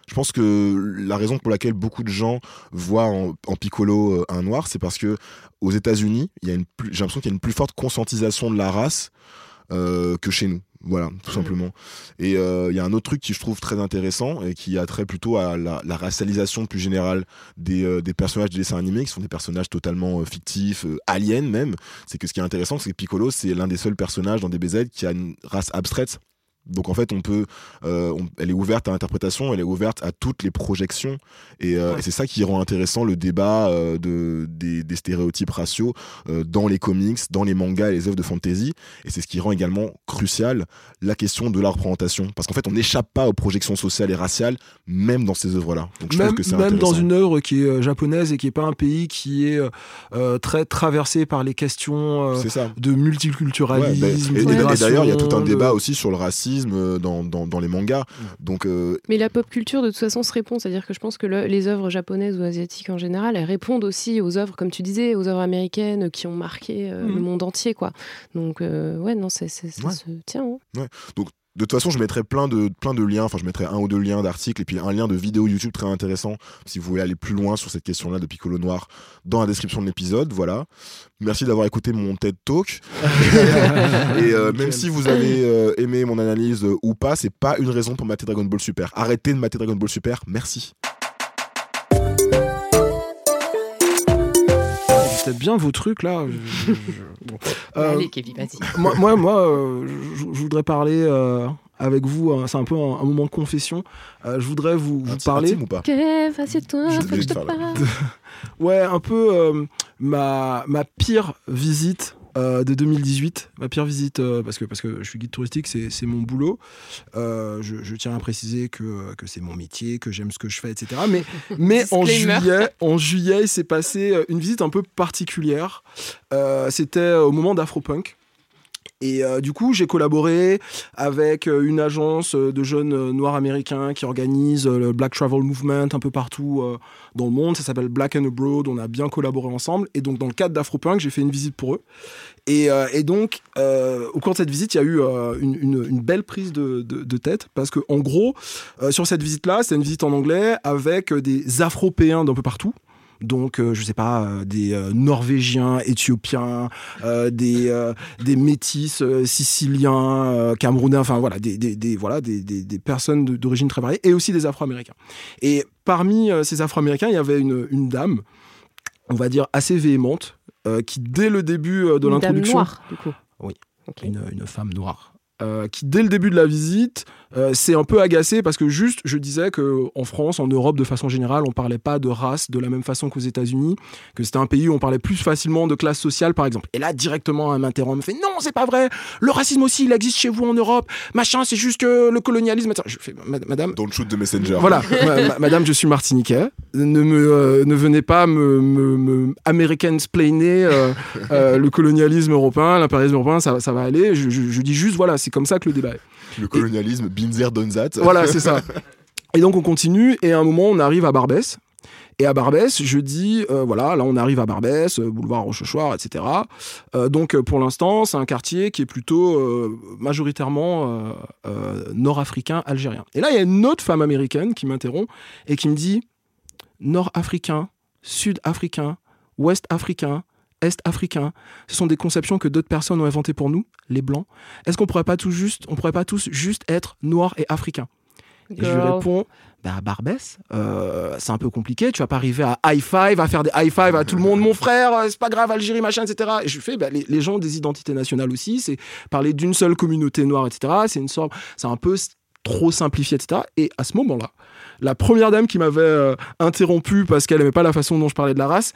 Je pense que la raison pour laquelle beaucoup de gens voient en Piccolo un noir, c'est parce que aux États-Unis, j'ai l'impression qu'il y a une plus forte conscientisation de la race que chez nous. Voilà, tout simplement. Et il y a un autre truc qui je trouve très intéressant et qui a trait plutôt à la racialisation plus générale des personnages des dessins animés, qui sont des personnages totalement fictifs, aliens même. C'est que ce qui est intéressant, c'est que Piccolo, c'est l'un des seuls personnages dans DBZ qui a une race abstraite. Donc en fait, on peut, elle est ouverte à l'interprétation, elle est ouverte à toutes les projections, et c'est ça qui rend intéressant le débat des stéréotypes raciaux dans les comics, dans les mangas et les œuvres de fantasy, et c'est ce qui rend également crucial la question de la représentation, parce qu'en fait, on n'échappe pas aux projections sociales et raciales, même dans ces œuvres-là. Donc je trouve que c'est intéressant. Même dans une œuvre qui est japonaise et qui n'est pas un pays qui est très traversé par les questions de multiculturalisme. Et d'ailleurs, il y a tout un débat aussi sur le racisme dans les mangas. Donc, mais la pop culture, de toute façon, se répond. C'est-à-dire que je pense que les œuvres japonaises ou asiatiques en général, elles répondent aussi aux œuvres, comme tu disais, aux œuvres américaines qui ont marqué le monde entier, quoi. Donc, ça se tient. Hein. Ouais. Donc, de toute façon, je mettrai plein de liens, enfin je mettrai un ou deux liens d'articles et puis un lien de vidéo YouTube très intéressant si vous voulez aller plus loin sur cette question-là de Piccolo Noir dans la description de l'épisode, voilà. Merci d'avoir écouté mon TED Talk. Et même si vous avez aimé mon analyse ou pas, c'est pas une raison pour mater Dragon Ball Super. Arrêtez de mater Dragon Ball Super, merci. C'était bien vos trucs là. Bon. Allez, Kévi, vas-y. Moi, je voudrais parler avec vous. C'est un peu un moment de confession. Je voudrais vous parler. Kévi, assieds-toi, faut que je te parle. Ouais, un peu ma pire visite de 2018. Ma pire visite, parce que je suis guide touristique, c'est mon boulot. Je tiens à préciser que c'est mon métier, que j'aime ce que je fais, etc. Mais en juillet, il s'est passé une visite un peu particulière. C'était au moment d'Afropunk. Et du coup, j'ai collaboré avec une agence de jeunes noirs américains qui organise le Black Travel Movement un peu partout dans le monde. Ça s'appelle Black and Abroad. On a bien collaboré ensemble. Et donc, dans le cadre d'Afropunk, j'ai fait une visite pour eux. Et donc, au cours de cette visite, il y a eu une belle prise de tête. Parce que, en gros, sur cette visite-là, c'était une visite en anglais avec des Afropéens d'un peu partout. Donc, je sais pas, des Norvégiens, Éthiopiens, des Métis, Siciliens, Camerounais, enfin voilà, des personnes d'origine très variée, et aussi des Afro-Américains. Et parmi ces Afro-Américains, il y avait une dame, on va dire assez véhémente, qui dès le début de l'introduction... Une dame noire, du coup. Oui, okay. Une femme noire. Qui dès le début de la visite s'est un peu agacée parce que juste je disais qu'en France, en Europe de façon générale, on parlait pas de race de la même façon qu'aux États-Unis, que c'était un pays où on parlait plus facilement de classe sociale par exemple. Et là directement elle m'interrompt, elle me fait non c'est pas vrai, le racisme aussi il existe chez vous en Europe, machin, c'est juste que le colonialisme. Je fais madame, don't shoot the messenger. Voilà, madame je suis martiniquais, ne venez pas me américansplainer le colonialisme européen, l'impérialisme européen, ça va aller. Je dis juste voilà, c'est comme ça que le débat est. Le colonialisme, Binzer Donzat. Voilà, c'est ça. Et donc on continue, et à un moment, on arrive à Barbès. Et à Barbès, je dis, voilà, là on arrive à Barbès, boulevard Rochechouart, etc. Donc pour l'instant, c'est un quartier qui est plutôt majoritairement nord-africain, algérien. Et là, il y a une autre femme américaine qui m'interrompt et qui me dit, nord-africain, sud-africain, ouest africain, est africain. Ce sont des conceptions que d'autres personnes ont inventées pour nous, les blancs. Est-ce qu'on pourrait pas tous juste être noirs et africains ? Et je lui réponds, bah Barbès, c'est un peu compliqué, tu vas pas arriver à high five, à faire des high five à tout le monde, mon frère, c'est pas grave, Algérie, machin, etc. Et je lui fais, bah, les gens ont des identités nationales aussi, c'est parler d'une seule communauté noire, etc. C'est une sorte, c'est un peu trop simplifié, etc. Et à ce moment-là, la première dame qui m'avait interrompu parce qu'elle aimait pas la façon dont je parlais de la race,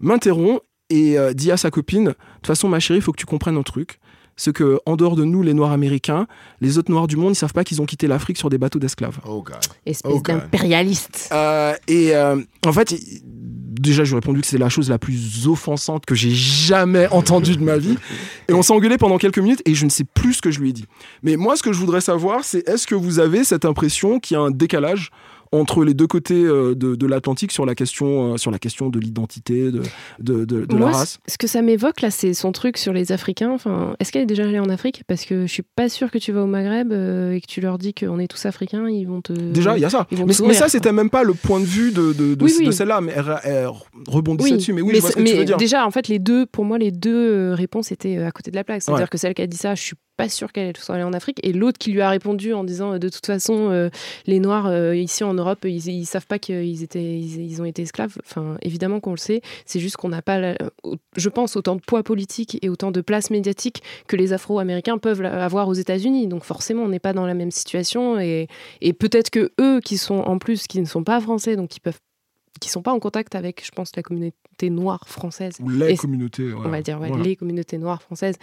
m'interrompt et dit à sa copine, de toute façon ma chérie, il faut que tu comprennes un truc. C'est que, en dehors de nous, les Noirs américains, les autres Noirs du monde, ils ne savent pas qu'ils ont quitté l'Afrique sur des bateaux d'esclaves. Oh God. Espèce d'impérialiste. En fait, déjà, je lui ai répondu que c'est la chose la plus offensante que j'ai jamais entendue de ma vie. Et on s'est engueulé pendant quelques minutes et je ne sais plus ce que je lui ai dit. Mais moi, ce que je voudrais savoir, c'est est-ce que vous avez cette impression qu'il y a un décalage entre les deux côtés de l'Atlantique sur la question de l'identité, de la race. Ce que ça m'évoque, là, c'est son truc sur les Africains. Enfin, est-ce qu'elle est déjà allée en Afrique ? Parce que je ne suis pas sûre que tu vas au Maghreb et que tu leur dis qu'on est tous Africains, ils vont te... Déjà, il y a ça. Mais ça, c'était même pas le point de vue de celle-là. Mais elle rebondissait dessus. Mais oui, je vois ce que tu veux dire. Déjà, en fait, les deux réponses étaient à côté de la plaque. C'est-à-dire que celle qui a dit ça, je suis pas sûr qu'elle soit allée en Afrique, et l'autre qui lui a répondu en disant de toute façon les Noirs ici en Europe ils savent pas qu'ils ont été esclaves, enfin évidemment qu'on le sait, c'est juste qu'on n'a pas je pense autant de poids politique et autant de place médiatique que les Afro-Américains peuvent avoir aux États-Unis, donc forcément on n'est pas dans la même situation et peut-être que eux qui sont en plus qui ne sont pas français donc qui sont pas en contact avec, je pense, la communauté noire française. Ou les communautés. Ouais. On va dire, les communautés noires françaises.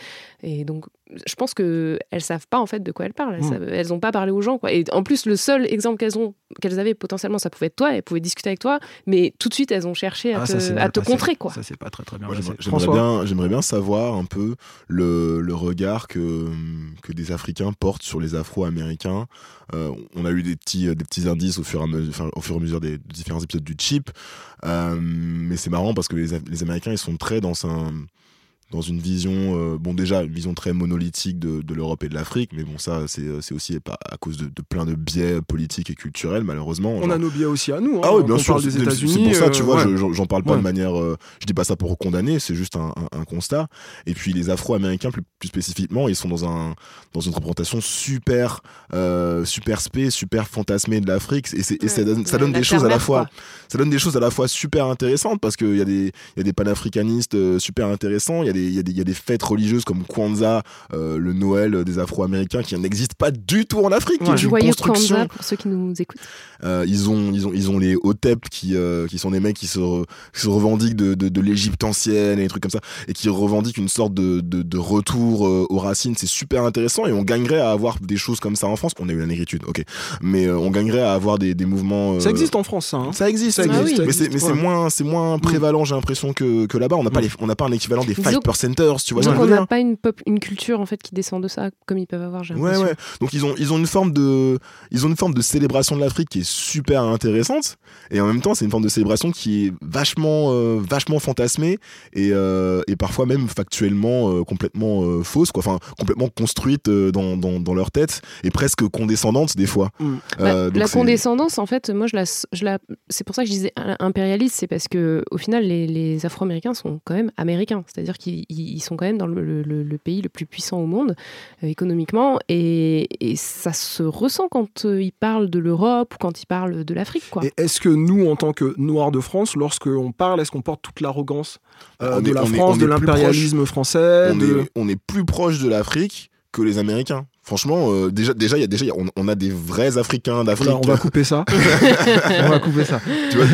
Et donc, je pense qu'elles savent pas, en fait, de quoi elles parlent. Elles ont pas parlé aux gens, quoi. Et en plus, le seul exemple qu'elles avaient, potentiellement, ça pouvait être toi, elles pouvaient discuter avec toi, mais tout de suite, elles ont cherché à te contrer, quoi. Ça, c'est pas très, très bien. Ouais, j'aimerais bien savoir un peu le regard que des Africains portent sur les Afro-Américains. On a eu des petits indices au fur et à mesure des différents épisodes du chip. Mais c'est marrant parce que les Américains ils sont très dans une vision une vision très monolithique de l'Europe et de l'Afrique, mais bon ça c'est aussi à cause de plein de biais politiques et culturels malheureusement. On a nos biais aussi à nous. Oui bien sûr, des États-Unis, c'est pour ça tu vois j'en parle pas de manière je dis pas ça pour condamner, c'est juste un constat. Et puis les Afro-Américains plus spécifiquement ils sont dans une représentation super spé, super fantasmée de l'Afrique ça donne des choses à la fois super intéressantes parce qu'il y a des panafricanistes super intéressants. Il y a des fêtes religieuses comme Kwanzaa, le Noël des Afro-Américains, qui n'existent pas du tout en Afrique. Ouais. Joyeux Kwanzaa pour ceux qui nous écoutent. Ils ont les Hotep qui sont des mecs qui se revendiquent de l'Égypte ancienne et des trucs comme ça, et qui revendiquent une sorte de retour aux racines. C'est super intéressant et on gagnerait à avoir des choses comme ça en France. On a eu la négritude, ok, mais on gagnerait à avoir des mouvements. Ça existe en France, ça. Hein. Ça existe. Mais c'est moins prévalent, j'ai l'impression que là-bas, on n'a pas un équivalent des Five Percenters, tu vois. Donc on n'a pas une culture en fait qui descend de ça, comme ils peuvent avoir. J'ai l'impression. Ouais. Donc ils ont une forme de célébration de l'Afrique qui est super intéressante, et en même temps c'est une forme de célébration qui est vachement fantasmée et parfois même factuellement complètement fausse, quoi. Enfin complètement construite dans leur tête et presque condescendante des fois. La condescendance en fait, moi je la c'est pour ça que je disais impérialiste, c'est parce que au final les Afro-Américains sont quand même américains, c'est-à-dire qu'ils sont quand même dans le pays le plus puissant au monde économiquement, et ça se ressent quand ils parlent de l'Europe ou quand ils parlent de l'Afrique, quoi. Et est-ce que nous, en tant que Noirs de France, lorsqu'on parle, est-ce qu'on porte toute l'arrogance de la France, de l'impérialisme français ? On est plus proche de l'Afrique que les Américains. Franchement, on a des vrais Africains d'Afrique. On va couper ça. Tu vois,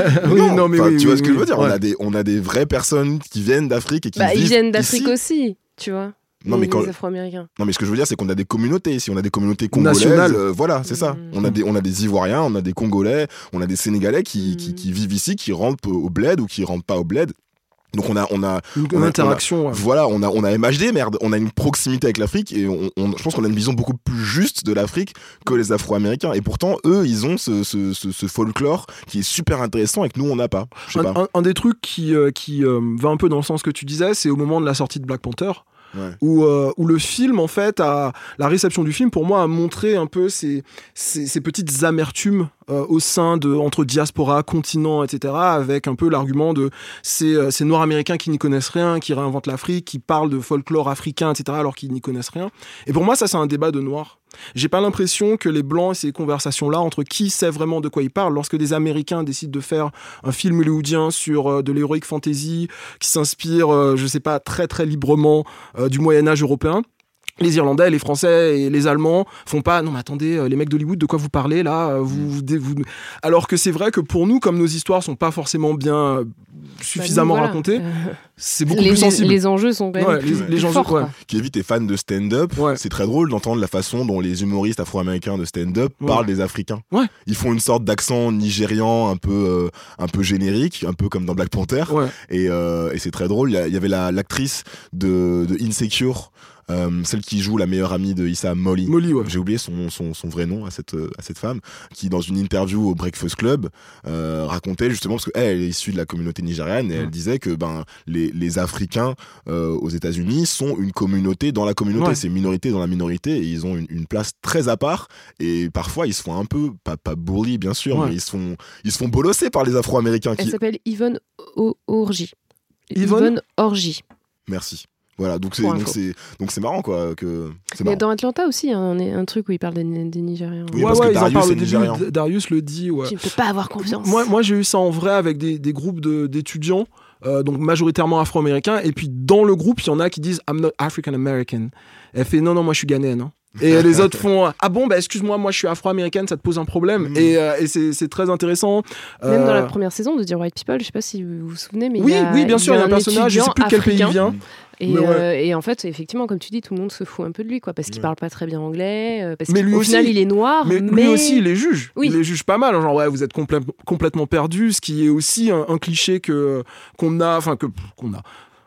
ce que je veux dire. Ouais. On a des vraies personnes qui viennent d'Afrique et qui vivent ici. Ils viennent d'Afrique aussi, tu vois. Les Afro-Américains. Non, mais ce que je veux dire, c'est qu'on a des communautés ici. On a des communautés congolaises. Voilà, c'est ça. On a des Ivoiriens, on a des Congolais, on a des Sénégalais qui vivent ici, qui rentrent au bled ou qui rentrent pas au bled. Donc on a une interaction. On a MHD, merde. On a une proximité avec l'Afrique et je pense qu'on a une vision beaucoup plus juste de l'Afrique que les Afro-Américains. Et pourtant, eux, ils ont ce folklore qui est super intéressant et que nous, on n'a pas. Un des trucs qui va un peu dans le sens que tu disais, c'est au moment de la sortie de Black Panther. Ouais. Où le film, en fait, la réception du film, pour moi, a montré un peu ces petites amertumes au sein de, entre diaspora, continent, etc., avec un peu l'argument de ces Noirs américains qui n'y connaissent rien, qui réinventent l'Afrique, qui parlent de folklore africain, etc., alors qu'ils n'y connaissent rien. Et pour moi, ça, c'est un débat de Noirs. J'ai pas l'impression que les Blancs, ces conversations-là, entre qui sait vraiment de quoi ils parlent, lorsque des Américains décident de faire un film hollywoodien sur de l'heroic fantasy qui s'inspire, je sais pas, très très librement du Moyen-Âge européen, les Irlandais, les Français et les Allemands font pas « Non mais attendez, les mecs d'Hollywood, de quoi vous parlez là ?» Alors que c'est vrai que pour nous, comme nos histoires sont pas forcément bien suffisamment racontées, c'est beaucoup plus sensible. Les enjeux sont quand même plus forts. Kévi, t'es fan de stand-up, c'est très drôle d'entendre la façon dont les humoristes afro-américains de stand-up parlent des Africains. Ouais. Ils font une sorte d'accent nigérian un peu générique, un peu comme dans Black Panther, et c'est très drôle. Il y avait l'actrice de Insecure, celle qui joue la meilleure amie de Issa, Molly, j'ai oublié son vrai nom à cette femme, qui dans une interview au Breakfast Club racontait justement, parce qu'elle est issue de la communauté nigériane, et elle disait que les Africains aux États-Unis sont une communauté dans la communauté, c'est minorité dans la minorité, et ils ont une place très à part, et parfois ils se font un peu, pas bully bien sûr, mais ils se font bolosser par les Afro-Américains. Elle s'appelle Yvonne Orji. Yvonne Orji. Merci. Voilà, donc c'est marrant quoi. Mais dans Atlanta aussi, il y a un truc où ils parlent des Nigériens. Oui, parce que Darius est Nigérien. Darius le dit. Tu ne peux pas avoir confiance. Moi, j'ai eu ça en vrai avec des groupes d'étudiants, donc majoritairement afro-américains. Et puis dans le groupe, il y en a qui disent « I'm not African American ». Elle fait « Non, moi je suis ghanéenne ». Et les autres font « Ah bon, excuse-moi, moi je suis afro-américaine, ça te pose un problème ». Et c'est très intéressant. Même dans la première saison de Dear White People, je sais pas si vous vous souvenez, mais il y a un personnage, je sais plus de quel pays il vient. Et en fait, effectivement, comme tu dis, tout le monde se fout un peu de lui, quoi, parce qu'il parle pas très bien anglais, parce qu'au final, il est noir. Mais lui aussi, il les juge. Oui. Il les juge pas mal, genre vous êtes complètement perdu, ce qui est aussi un cliché qu'on a.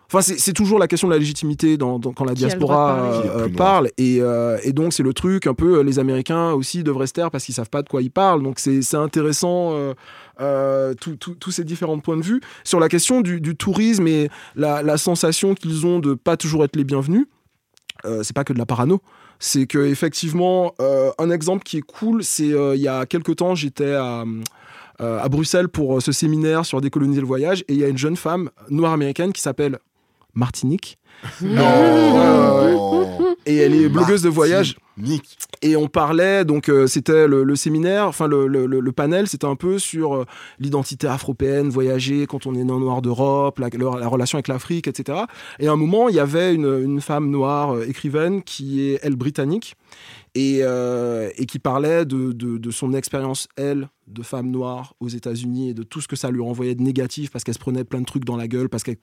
Enfin, c'est toujours la question de la légitimité quand la diaspora parle. Et donc, c'est le truc un peu, les Américains aussi devraient se taire parce qu'ils savent pas de quoi ils parlent. Donc, c'est intéressant, tous ces différents points de vue. Sur la question du tourisme et la sensation qu'ils ont de pas toujours être les bienvenus, c'est pas que de la parano. C'est qu'effectivement, un exemple qui est cool, c'est il y a quelques temps, j'étais à Bruxelles pour ce séminaire sur décoloniser le voyage, et il y a une jeune femme noire américaine qui s'appelle Martinique. Et elle est blogueuse de voyage. Et on parlait, donc c'était le séminaire, enfin le panel, c'était un peu sur l'identité afropéenne, voyager quand on est noir d'Europe, la relation avec l'Afrique, etc. Et à un moment, il y avait une femme noire écrivaine qui est, elle, britannique, et qui parlait de son expérience, elle, de femme noire aux États-Unis, et de tout ce que ça lui renvoyait de négatif, parce qu'elle se prenait plein de trucs dans la gueule, parce qu'elle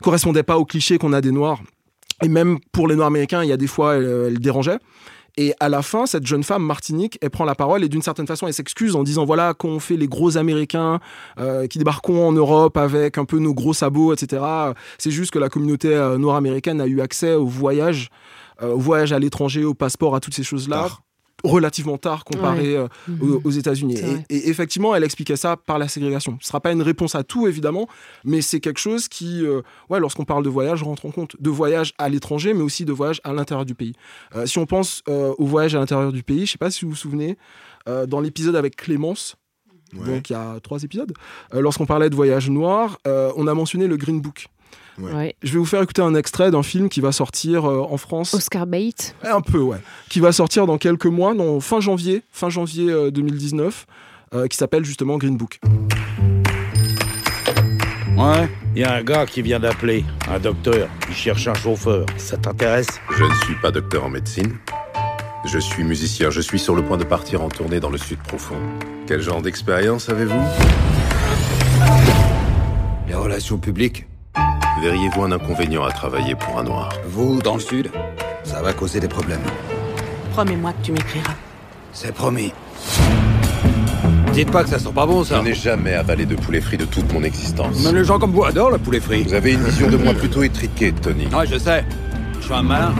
ne correspondait pas aux clichés qu'on a des Noirs. Et même pour les Noirs américains, il y a des fois, elle dérangeait. Et à la fin, cette jeune femme, Martinique, elle prend la parole et d'une certaine façon, elle s'excuse en disant « Voilà, qu'on fait les gros Américains qui débarquons en Europe avec un peu nos gros sabots, etc. » C'est juste que la communauté noire américaine a eu accès au voyage à l'étranger, au passeport, à toutes ces choses-là. Relativement tard comparé aux États-Unis. Et effectivement, elle expliquait ça par la ségrégation. Ce ne sera pas une réponse à tout, évidemment, mais c'est quelque chose qui, lorsqu'on parle de voyage, rentre en compte. De voyage à l'étranger, mais aussi de voyage à l'intérieur du pays. Si on pense au voyage à l'intérieur du pays, je ne sais pas si vous vous souvenez, dans l'épisode avec Clémence, donc il y a 3 épisodes, lorsqu'on parlait de voyage noir, on a mentionné le Green Book. Je vais vous faire écouter un extrait d'un film qui va sortir en France. Oscar bait. Un peu, qui va sortir dans quelques mois, fin janvier 2019, qui s'appelle justement Green Book. Ouais, il y a un gars qui vient d'appeler, un docteur, il cherche un chauffeur. Ça t'intéresse ? Je ne suis pas docteur en médecine. Je suis musicien, je suis sur le point de partir en tournée dans le sud profond. Quel genre d'expérience avez-vous ? Les relations publiques. Verriez-vous un inconvénient à travailler pour un noir ? Vous, dans le sud, ça va causer des problèmes. Promets-moi que tu m'écriras. C'est promis. Dites pas que ça sent pas bon, ça. Je n'ai jamais avalé de poulet frit de toute mon existence. Mais les gens comme vous adorent le poulet frit. Vous avez une vision de moi plutôt étriquée, Tony. Ouais, je sais. Je suis un malin.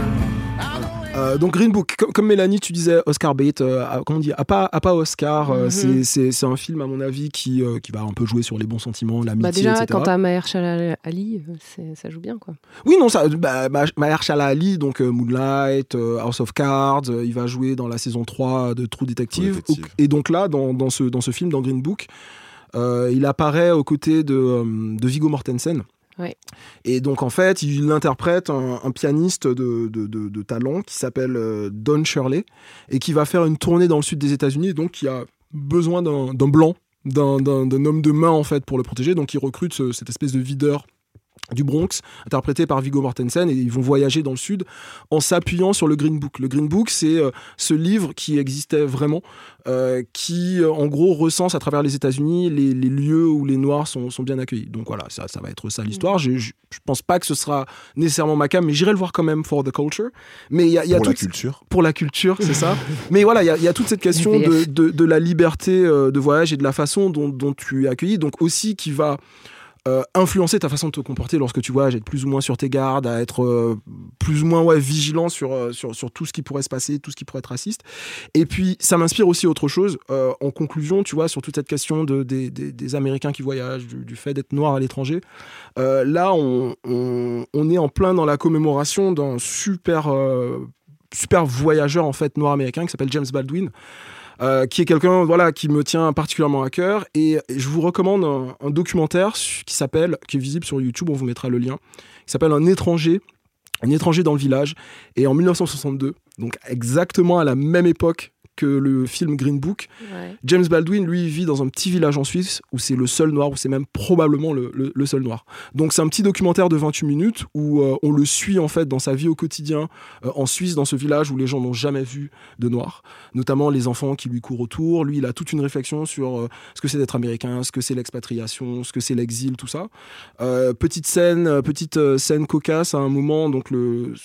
Donc Green Book, comme Mélanie, tu disais Oscar bait, comment on dit, à pas Oscar, c'est un film à mon avis qui va un peu jouer sur les bons sentiments, l'amitié, déjà, etc. Quand t'as Mahershala Ali, ça joue bien, quoi. Oui, non, ça, Mahershala Ali, donc Moonlight, House of Cards, il va jouer dans la saison 3 de True Detective, et donc là dans ce film, dans Green Book, il apparaît aux côtés de Viggo Mortensen. Ouais. Et donc en fait il interprète un pianiste de talent qui s'appelle Don Shirley et qui va faire une tournée dans le sud des États-Unis, et donc il a besoin d'un blanc, d'un homme de main en fait pour le protéger, donc il recrute cette espèce de videur du Bronx interprété par Viggo Mortensen, et ils vont voyager dans le sud en s'appuyant sur le Green Book. Le Green Book, c'est ce livre qui existait vraiment, qui en gros recense à travers les États-Unis les lieux où les Noirs sont bien accueillis. Donc voilà, ça va être ça l'histoire. Je pense pas que ce sera nécessairement ma came, mais j'irai le voir quand même for the culture. Mais y a pour la culture. Pour la culture, c'est ça. Mais voilà, il y a toute cette question de la liberté de voyage et de la façon dont tu es accueilli, donc aussi qui va influencer ta façon de te comporter lorsque tu voyages, à être plus ou moins sur tes gardes, à être plus ou moins vigilant sur tout ce qui pourrait se passer, tout ce qui pourrait être raciste. Et puis ça m'inspire aussi autre chose, en conclusion, tu vois, sur toute cette question des Américains qui voyagent, du fait d'être noir à l'étranger. Là on est en plein dans la commémoration d'un super voyageur en fait noir américain qui s'appelle James Baldwin, qui est quelqu'un, voilà, qui me tient particulièrement à cœur, et je vous recommande un documentaire qui est visible sur YouTube, on vous mettra le lien, qui s'appelle Un étranger dans le village, et en 1962, donc exactement à la même époque que le film Green Book, ouais. James Baldwin, lui, vit dans un petit village en Suisse où c'est le seul noir, où c'est même probablement le seul noir. Donc c'est un petit documentaire de 28 minutes où on le suit en fait dans sa vie au quotidien en Suisse, dans ce village où les gens n'ont jamais vu de noir, notamment les enfants qui lui courent autour. Lui, il a toute une réflexion sur ce que c'est d'être américain, ce que c'est l'expatriation, ce que c'est l'exil, tout ça. Petite scène cocasse à un moment, donc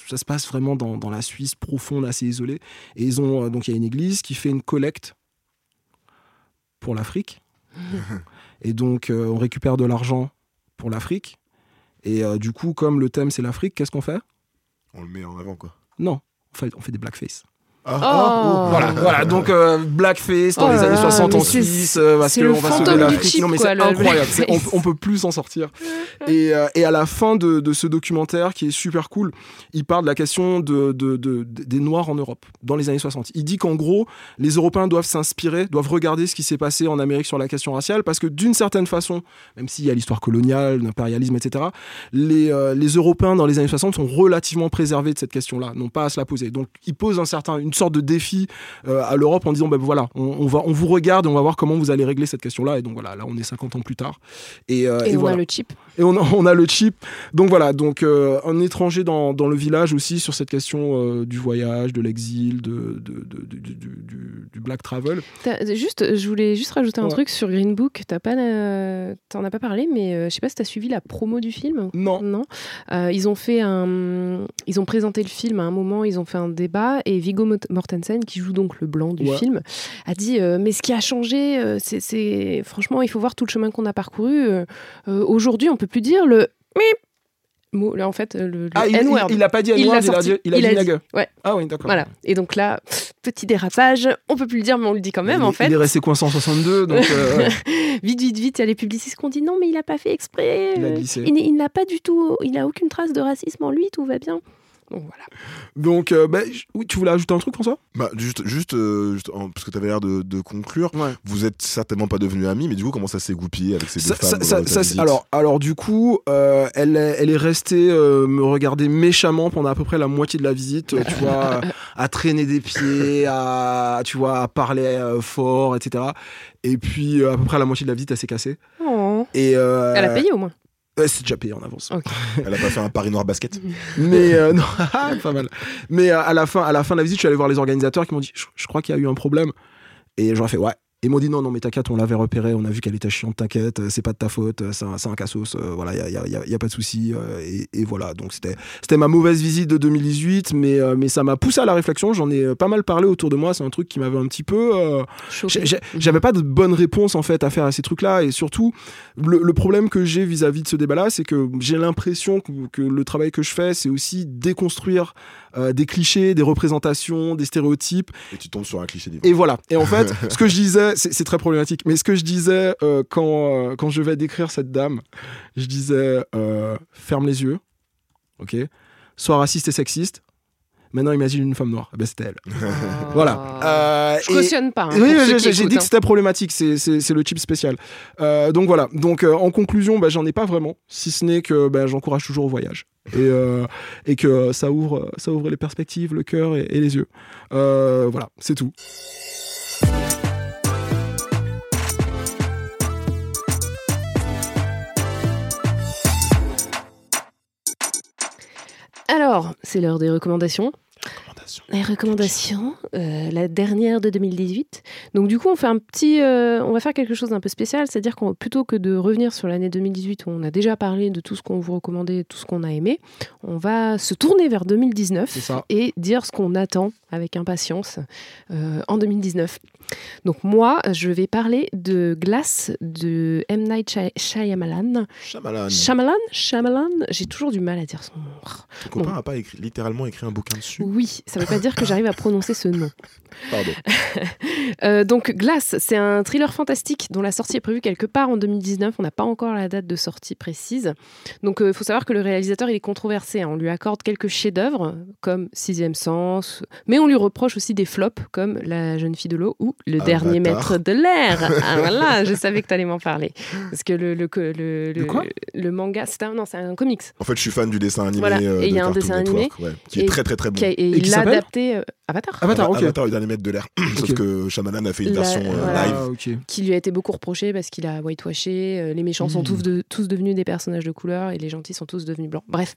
ça se passe vraiment dans la Suisse profonde, assez isolée, et ils ont donc il y a une église qui fait une collecte pour l'Afrique. Et donc, on récupère de l'argent pour l'Afrique. Et du coup, comme le thème, c'est l'Afrique, qu'est-ce qu'on fait ? On le met en avant, quoi. Non, on fait des blackface. Ah. Oh. Voilà, donc blackface dans les années 60 en Suisse, parce qu'on va sauver l'Afrique. Chip, non, mais c'est incroyable, on peut plus s'en sortir. Et à la fin de ce documentaire qui est super cool, il parle de la question des Noirs en Europe dans les années 60. Il dit qu'en gros, les Européens doivent s'inspirer, doivent regarder ce qui s'est passé en Amérique sur la question raciale, parce que d'une certaine façon, même s'il y a l'histoire coloniale, l'impérialisme, etc., les Européens dans les années 60 sont relativement préservés de cette question-là, n'ont pas à se la poser. Donc, il pose une sorte de défi à l'Europe en disant voilà, on vous regarde et on va voir comment vous allez régler cette question-là. Et donc voilà, là on est 50 ans plus tard. Et on voilà. A le chip. Et on a le chip. Donc voilà, un étranger dans le village aussi sur cette question du voyage, de l'exil, du black travel. Je voulais juste rajouter un truc sur Green Book. T'en as pas parlé, mais je sais pas si t'as suivi la promo du film. Non. Ils ont présenté le film à un moment, ils ont fait un débat, et Viggo Mortensen, qui joue donc le blanc du film, a dit mais ce qui a changé, c'est franchement, il faut voir tout le chemin qu'on a parcouru. Aujourd'hui, on peut plus dire le mot. Là, en fait, le N-word. Il n'a pas dit N-word, il a dit nagueux. Ouais. Ah oui, d'accord. Voilà. Et donc là, petit dérapage. On peut plus le dire, mais on le dit quand même, en fait. Il est resté coincé en 62, donc. Vite, il y a les publicistes qui ont dit non, mais il n'a pas fait exprès. Il a glissé. Il n'a pas du tout. Il n'a aucune trace de racisme en lui. Tout va bien. Donc voilà. Donc, oui, tu voulais ajouter un truc, François ? Juste, parce que tu avais l'air de conclure. Ouais. Vous êtes certainement pas devenus amis, mais du coup, comment ça s'est goupillé avec ces deux femmes ? Alors, du coup, elle est restée me regarder méchamment pendant à peu près la moitié de la visite, tu vois, à traîner des pieds, à parler fort, etc. Et puis, à peu près à la moitié de la visite, elle s'est cassée. Oh. Et elle a payé au moins. C'est déjà payé en avance. Okay. Elle a pas fait un pari noir basket. Mais non, pas mal. Mais à la fin de la visite, je suis allé voir les organisateurs qui m'ont dit je crois qu'il y a eu un problème. Et j'aurais fait ouais. Ils m'ont dit non, mais t'inquiète, on l'avait repéré, on a vu qu'elle était chiante, t'inquiète, c'est pas de ta faute, c'est un cassos, voilà, y a pas de souci, et voilà. Donc c'était ma mauvaise visite de 2018, mais ça m'a poussé à la réflexion, j'en ai pas mal parlé autour de moi, c'est un truc qui m'avait un petit peu... j'avais pas de bonne réponse en fait à faire à ces trucs-là, et surtout, le problème que j'ai vis-à-vis de ce débat-là, c'est que j'ai l'impression que le travail que je fais, c'est aussi déconstruire des clichés, des représentations, des stéréotypes. Et tu tombes sur un cliché d'Yvonne. Et voilà. Et en fait, ce que je disais, c'est très problématique, mais ce que je disais quand je vais décrire cette dame, je disais ferme les yeux, ok, sois raciste et sexiste. Maintenant, imagine une femme noire. Ah ben, c'était elle. Ah. Voilà. Je cautionne pas. Hein, oui, j'ai dit que c'était problématique. C'est le chip spécial. Donc voilà. Donc en conclusion, bah, j'en ai pas vraiment, si ce n'est que bah, j'encourage toujours au voyage et que ça ouvre les perspectives, le cœur et les yeux. Voilà, c'est tout. Alors, c'est l'heure des recommandations. La dernière de 2018. Donc du coup, on fait un petit, on va faire quelque chose d'un peu spécial, c'est-à-dire qu'on plutôt que de revenir sur l'année 2018 où on a déjà parlé de tout ce qu'on vous recommandait, tout ce qu'on a aimé, on va se tourner vers 2019 et dire ce qu'on attend avec impatience en 2019. Donc moi, je vais parler de Glace de M. Night Shyamalan. Shyamalan. J'ai toujours du mal à dire son nom. Ton copain n'a pas littéralement écrit un bouquin dessus. Oui, ça ne veut pas dire que j'arrive à prononcer ce nom. Pardon. Donc Glace, c'est un thriller fantastique dont la sortie est prévue quelque part en 2019. On n'a pas encore la date de sortie précise. Donc il faut savoir que le réalisateur, il est controversé. On lui accorde quelques chefs-d'œuvre comme Sixième Sens, mais on lui reproche aussi des flops comme La Jeune Fille de l'eau ou Le Dernier Maître de l'air. Ah, voilà, je savais que tu allais m'en parler. Parce que le manga, c'est un comics. En fait, je suis fan du dessin animé. Voilà. Et il y a un dessin animé qui est très très très bon. Et il l'a adapté Avatar. Avatar, ok. Avatar, Le Dernier Maître de l'air. Okay. Sauf que Shyamalan a fait une version live. Okay. Qui lui a été beaucoup reprochée parce qu'il a whitewashé. Les méchants sont tous devenus des personnages de couleur et les gentils sont tous devenus blancs. Bref.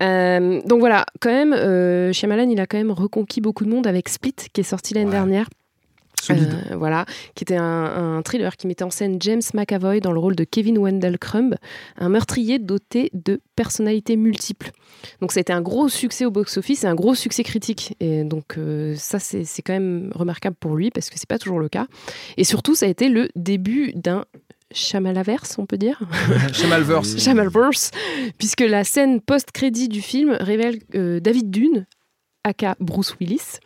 Donc voilà, quand même, Shyamalan, il a quand même reconquis beaucoup de monde avec Split, qui est sorti l'année dernière. Voilà, qui était un thriller qui mettait en scène James McAvoy dans le rôle de Kevin Wendell Crumb, un meurtrier doté de personnalités multiples. Donc ça a été un gros succès au box-office et un gros succès critique. Et donc ça, c'est quand même remarquable pour lui parce que c'est pas toujours le cas. Et surtout, ça a été le début d'un Shyamalaverse, on peut dire. Shyamalaverse, puisque la scène post-crédit du film révèle David Dunn, aka Bruce Willis,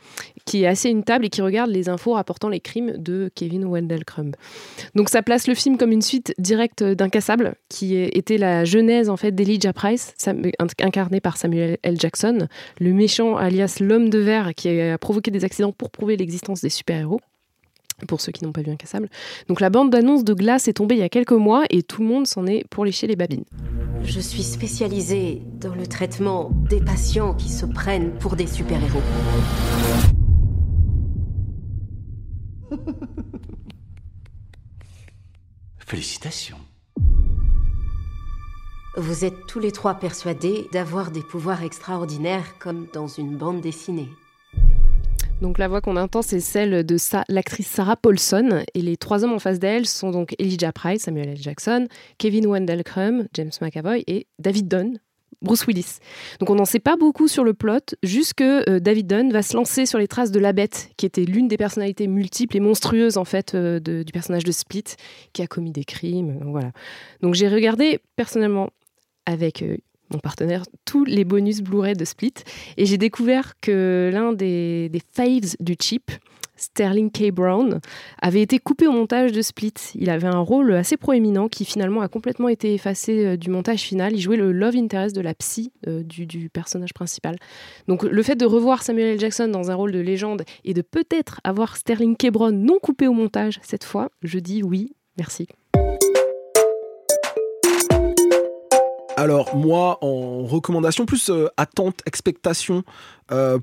qui est assis à une table et qui regarde les infos rapportant les crimes de Kevin Wendell Crumb. Donc ça place le film comme une suite directe d'Incassable, qui était la genèse en fait d'Elijah Price, incarné par Samuel L. Jackson, le méchant alias l'homme de verre qui a provoqué des accidents pour prouver l'existence des super-héros. Pour ceux qui n'ont pas vu Incassable. Donc la bande d'annonce de Glace est tombée il y a quelques mois et tout le monde s'en est pour lécher les babines. Je suis spécialisée dans le traitement des patients qui se prennent pour des super-héros. Félicitations. Vous êtes tous les trois persuadés d'avoir des pouvoirs extraordinaires comme dans une bande dessinée. Donc la voix qu'on entend, c'est celle de l'actrice Sarah Paulson. Et les trois hommes en face d'elle sont donc Elijah Price, Samuel L. Jackson, Kevin Wendell Crumb, James McAvoy et David Dunn, Bruce Willis. Donc on n'en sait pas beaucoup sur le plot, juste que David Dunn va se lancer sur les traces de la Bête, qui était l'une des personnalités multiples et monstrueuses en fait du personnage de Split, qui a commis des crimes. Voilà. Donc j'ai regardé personnellement avec mon partenaire, tous les bonus Blu-ray de Split. Et j'ai découvert que l'un des faves du chip, Sterling K. Brown, avait été coupé au montage de Split. Il avait un rôle assez proéminent qui finalement a complètement été effacé du montage final. Il jouait le love interest de la psy du personnage principal. Donc le fait de revoir Samuel L. Jackson dans un rôle de légende et de peut-être avoir Sterling K. Brown non coupé au montage cette fois, je dis oui, merci. Alors moi, en recommandation, plus attente, expectation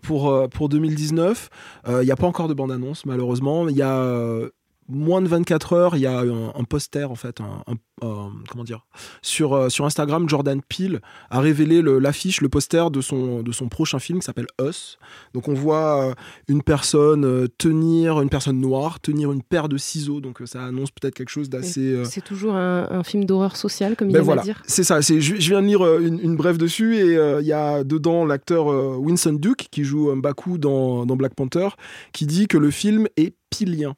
pour 2019, il n'y a pas encore de bande-annonce malheureusement. Il y a moins de 24 heures, il y a un poster en fait, sur Instagram, Jordan Peele a révélé l'affiche, le poster de son prochain film qui s'appelle Us. Donc on voit une personne noire tenir une paire de ciseaux, donc ça annonce peut-être quelque chose d'assez... C'est toujours un film d'horreur sociale, comme il vient de dire. C'est ça, je viens de lire une brève dessus et il y a dedans l'acteur Winston Duke qui joue M'Baku dans Black Panther, qui dit que le film est pilien.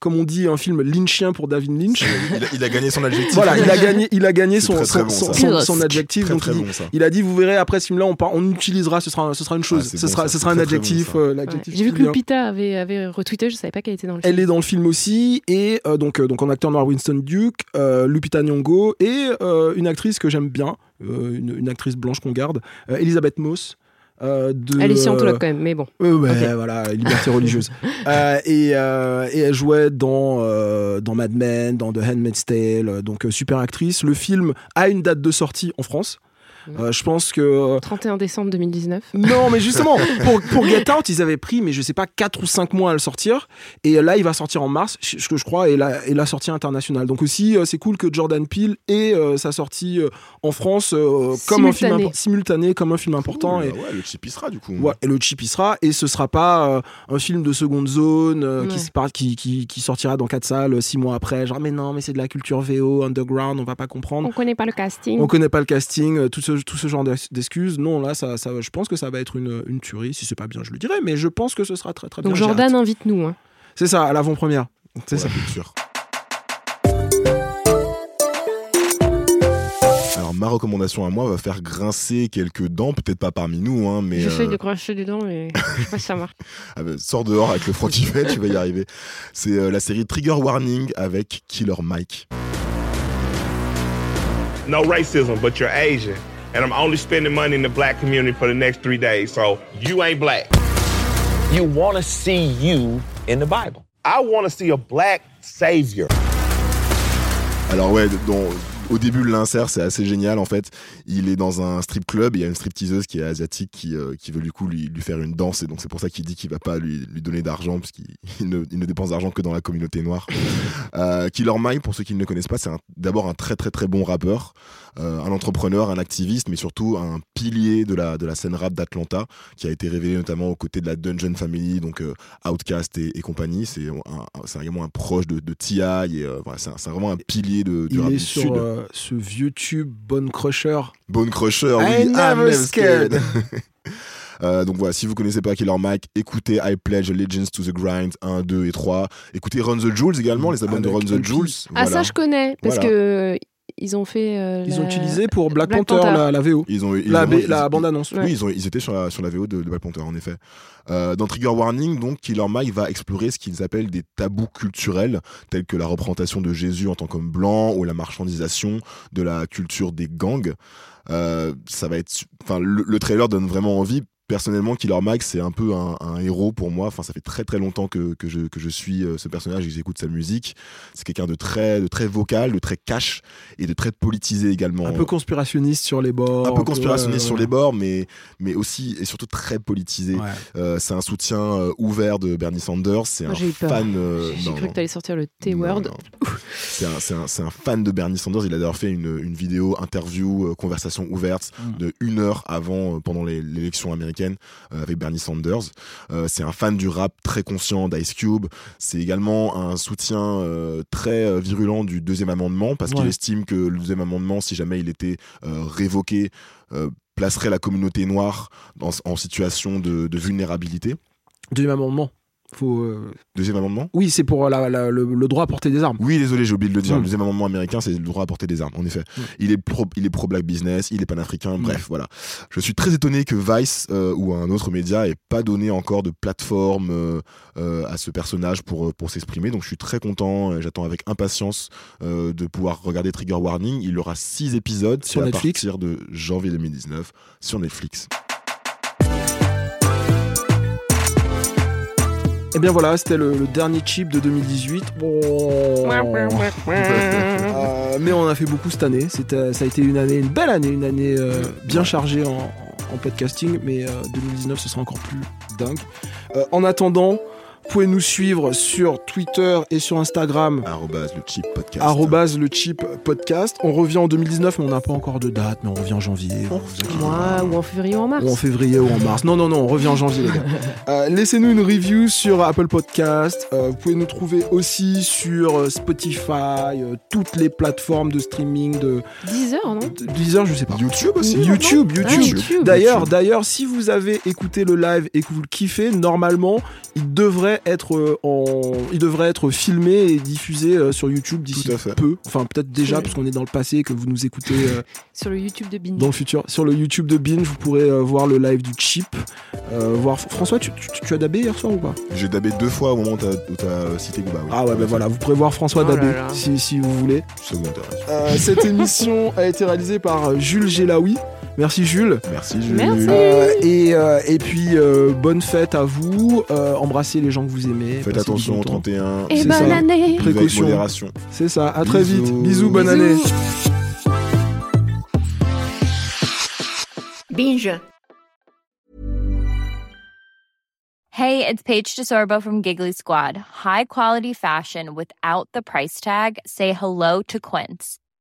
comme on dit, un film lynchien pour David Lynch. Il a gagné son adjectif. Voilà, il a gagné son adjectif. Très, donc très il a dit, vous verrez, après ce film-là, on utilisera, ce sera une chose. Ce sera un adjectif. Bon, l'adjectif. J'ai vu que Lupita avait retweeté, je savais pas qu'elle était dans le film. Elle est dans le film aussi, et donc en acteur noir, Winston Duke, Lupita Nyong'o, et une actrice que j'aime bien, une actrice blanche qu'on garde, Elisabeth Moss. Elle est scientologue quand même, mais bon. Okay. Voilà, liberté religieuse. Et elle jouait dans Mad Men, dans The Handmaid's Tale, donc super actrice. Le film a une date de sortie en France. Je pense que 31 décembre 2019. Non, mais justement, pour Get Out, ils avaient pris, mais je sais pas, 4 ou 5 mois à le sortir. Et là, il va sortir en mars, ce que je crois, et la sortie internationale. Donc aussi, c'est cool que Jordan Peele ait sa sortie en France comme un film simultané, comme un film important. Cool, et le chip y sera du coup. Ouais, et le chip y sera, et ce sera pas un film de seconde zone qui sortira dans 4 salles 6 mois après. Genre, mais non, mais c'est de la culture VO underground, on va pas comprendre. On connaît pas le casting. Tout ce genre d'excuses, non, là, ça, je pense que ça va être une tuerie. Si c'est pas bien, je le dirai, mais je pense que ce sera très, très bien. Donc Jordan, invite-nous. Hein. C'est ça, à l'avant-première. C'est ça. Culture. Alors, ma recommandation à moi va faire grincer quelques dents, peut-être pas parmi nous, hein, mais... J'essaye de grincer des dents, mais je sais pas si ça marche. Ah ben, sors dehors avec le front qui fait, tu vas y arriver. C'est la série Trigger Warning avec Killer Mike. No racism, but you're Asian. And I'm only spending money in the black community for the next 3 days, so you ain't black. You want to see you in the Bible. I want to see a black savior. Alors ouais, au début de l'insert, c'est assez génial en fait. Il est dans un strip club, il y a une stripteaseuse qui est asiatique qui veut du coup lui faire une danse, et donc c'est pour ça qu'il dit qu'il va pas lui donner d'argent, parce qu'il ne dépense d'argent que dans la communauté noire. Killer Mike, pour ceux qui ne le connaissent pas, c'est d'abord un très très très bon rappeur, un entrepreneur, un activiste, mais surtout un pilier de la scène rap d'Atlanta, qui a été révélé notamment aux côtés de la Dungeon Family, donc Outkast et compagnie. C'est vraiment un proche de T.I. C'est vraiment un pilier du rap du Sud. Ce vieux tube Bone Crusher, oui, I'm scared. Donc voilà, si vous connaissez pas Killer Mike, écoutez I Pledge Allegiance to the Grind 1, 2 et 3, écoutez Run the Jewels également, les albums de Run the Jewels. Ah voilà. Ça je connais, parce que ils ont fait ils ont utilisé pour Black Panther. La VO, la bande annonce. Ouais. Oui, ils étaient sur la VO de Black Panther en effet. Dans Trigger Warning, donc, Killer Mike va explorer ce qu'ils appellent des tabous culturels, tels que la représentation de Jésus en tant qu'homme blanc ou la marchandisation de la culture des gangs. Ça va être, enfin, le trailer donne vraiment envie. Personnellement, Killer Mike, c'est un peu un héros pour moi. Enfin, ça fait très très longtemps que je suis ce personnage et que j'écoute sa musique. C'est quelqu'un de très vocal, de très cash et de très politisé également. Un peu conspirationniste sur les bords. Mais aussi et surtout très politisé. Ouais. C'est un soutien ouvert de Bernie Sanders. C'est un fan. J'ai cru que t'allais sortir le T-word. C'est un fan de Bernie Sanders. Il a d'ailleurs fait une vidéo, interview, conversation ouverte de 1 heure pendant l'élection américaine. Avec Bernie Sanders. C'est un fan du rap très conscient d'Ice Cube. C'est également un soutien très virulent du deuxième amendement, parce qu'il estime que le deuxième amendement, si jamais il était révoqué, placerait la communauté noire en situation de vulnérabilité. Deuxième amendement. Deuxième amendement ? Oui, c'est pour le droit à porter des armes. Oui, désolé, j'ai oublié de le dire. Le deuxième amendement américain, c'est le droit à porter des armes, en effet. Il est pro-black business, il est panafricain, bref, voilà. Je suis très étonné que Vice ou un autre média n'ait pas donné encore de plateforme à ce personnage pour s'exprimer. Donc je suis très content, j'attends avec impatience de pouvoir regarder Trigger Warning. Il aura 6 épisodes sur Netflix à partir de janvier 2019 sur Netflix. Et bien voilà, c'était le dernier chip de 2018. Oh. Mais on a fait beaucoup cette année. Ça a été une belle année, bien chargée en podcasting. Mais 2019, ce sera encore plus dingue. En attendant, vous pouvez nous suivre sur Twitter et sur Instagram. @lechip podcast. On revient en 2019, mais on n'a pas encore de date, mais on revient en janvier. Ou en février ou en mars. Non, on revient en janvier, les gars. Laissez-nous une review sur Apple Podcast. Vous pouvez nous trouver aussi sur Spotify, toutes les plateformes de streaming de... Deezer, je sais pas. YouTube aussi. YouTube. D'ailleurs, si vous avez écouté le live et que vous le kiffez, normalement, il devrait il devrait être filmé et diffusé sur YouTube d'ici peu. Enfin, peut-être déjà, parce qu'on est dans le passé et que vous nous écoutez. Sur le YouTube de Binge. Dans le futur. Sur le YouTube de Binge, vous pourrez voir le live du chip. François, tu as dabé hier soir ou pas ? J'ai dabé 2 fois au moment où tu as cité Booba. Oui. Ah ouais, ben voilà, vous pourrez voir François dabé si vous voulez. Ça m'intéresse. Cette émission a été réalisée par Jules Gélaoui. Merci Jules. Merci Jules. Merci. Et puis bonne fête à vous. Embrassez les gens que vous aimez. Faites attention au 31. Et bonne année. Précaution. C'est ça. À très vite. Bisous. Bonne année. Binge. Hey, it's Paige DeSorbo from Giggly Squad. High quality fashion without the price tag. Say hello to Quince.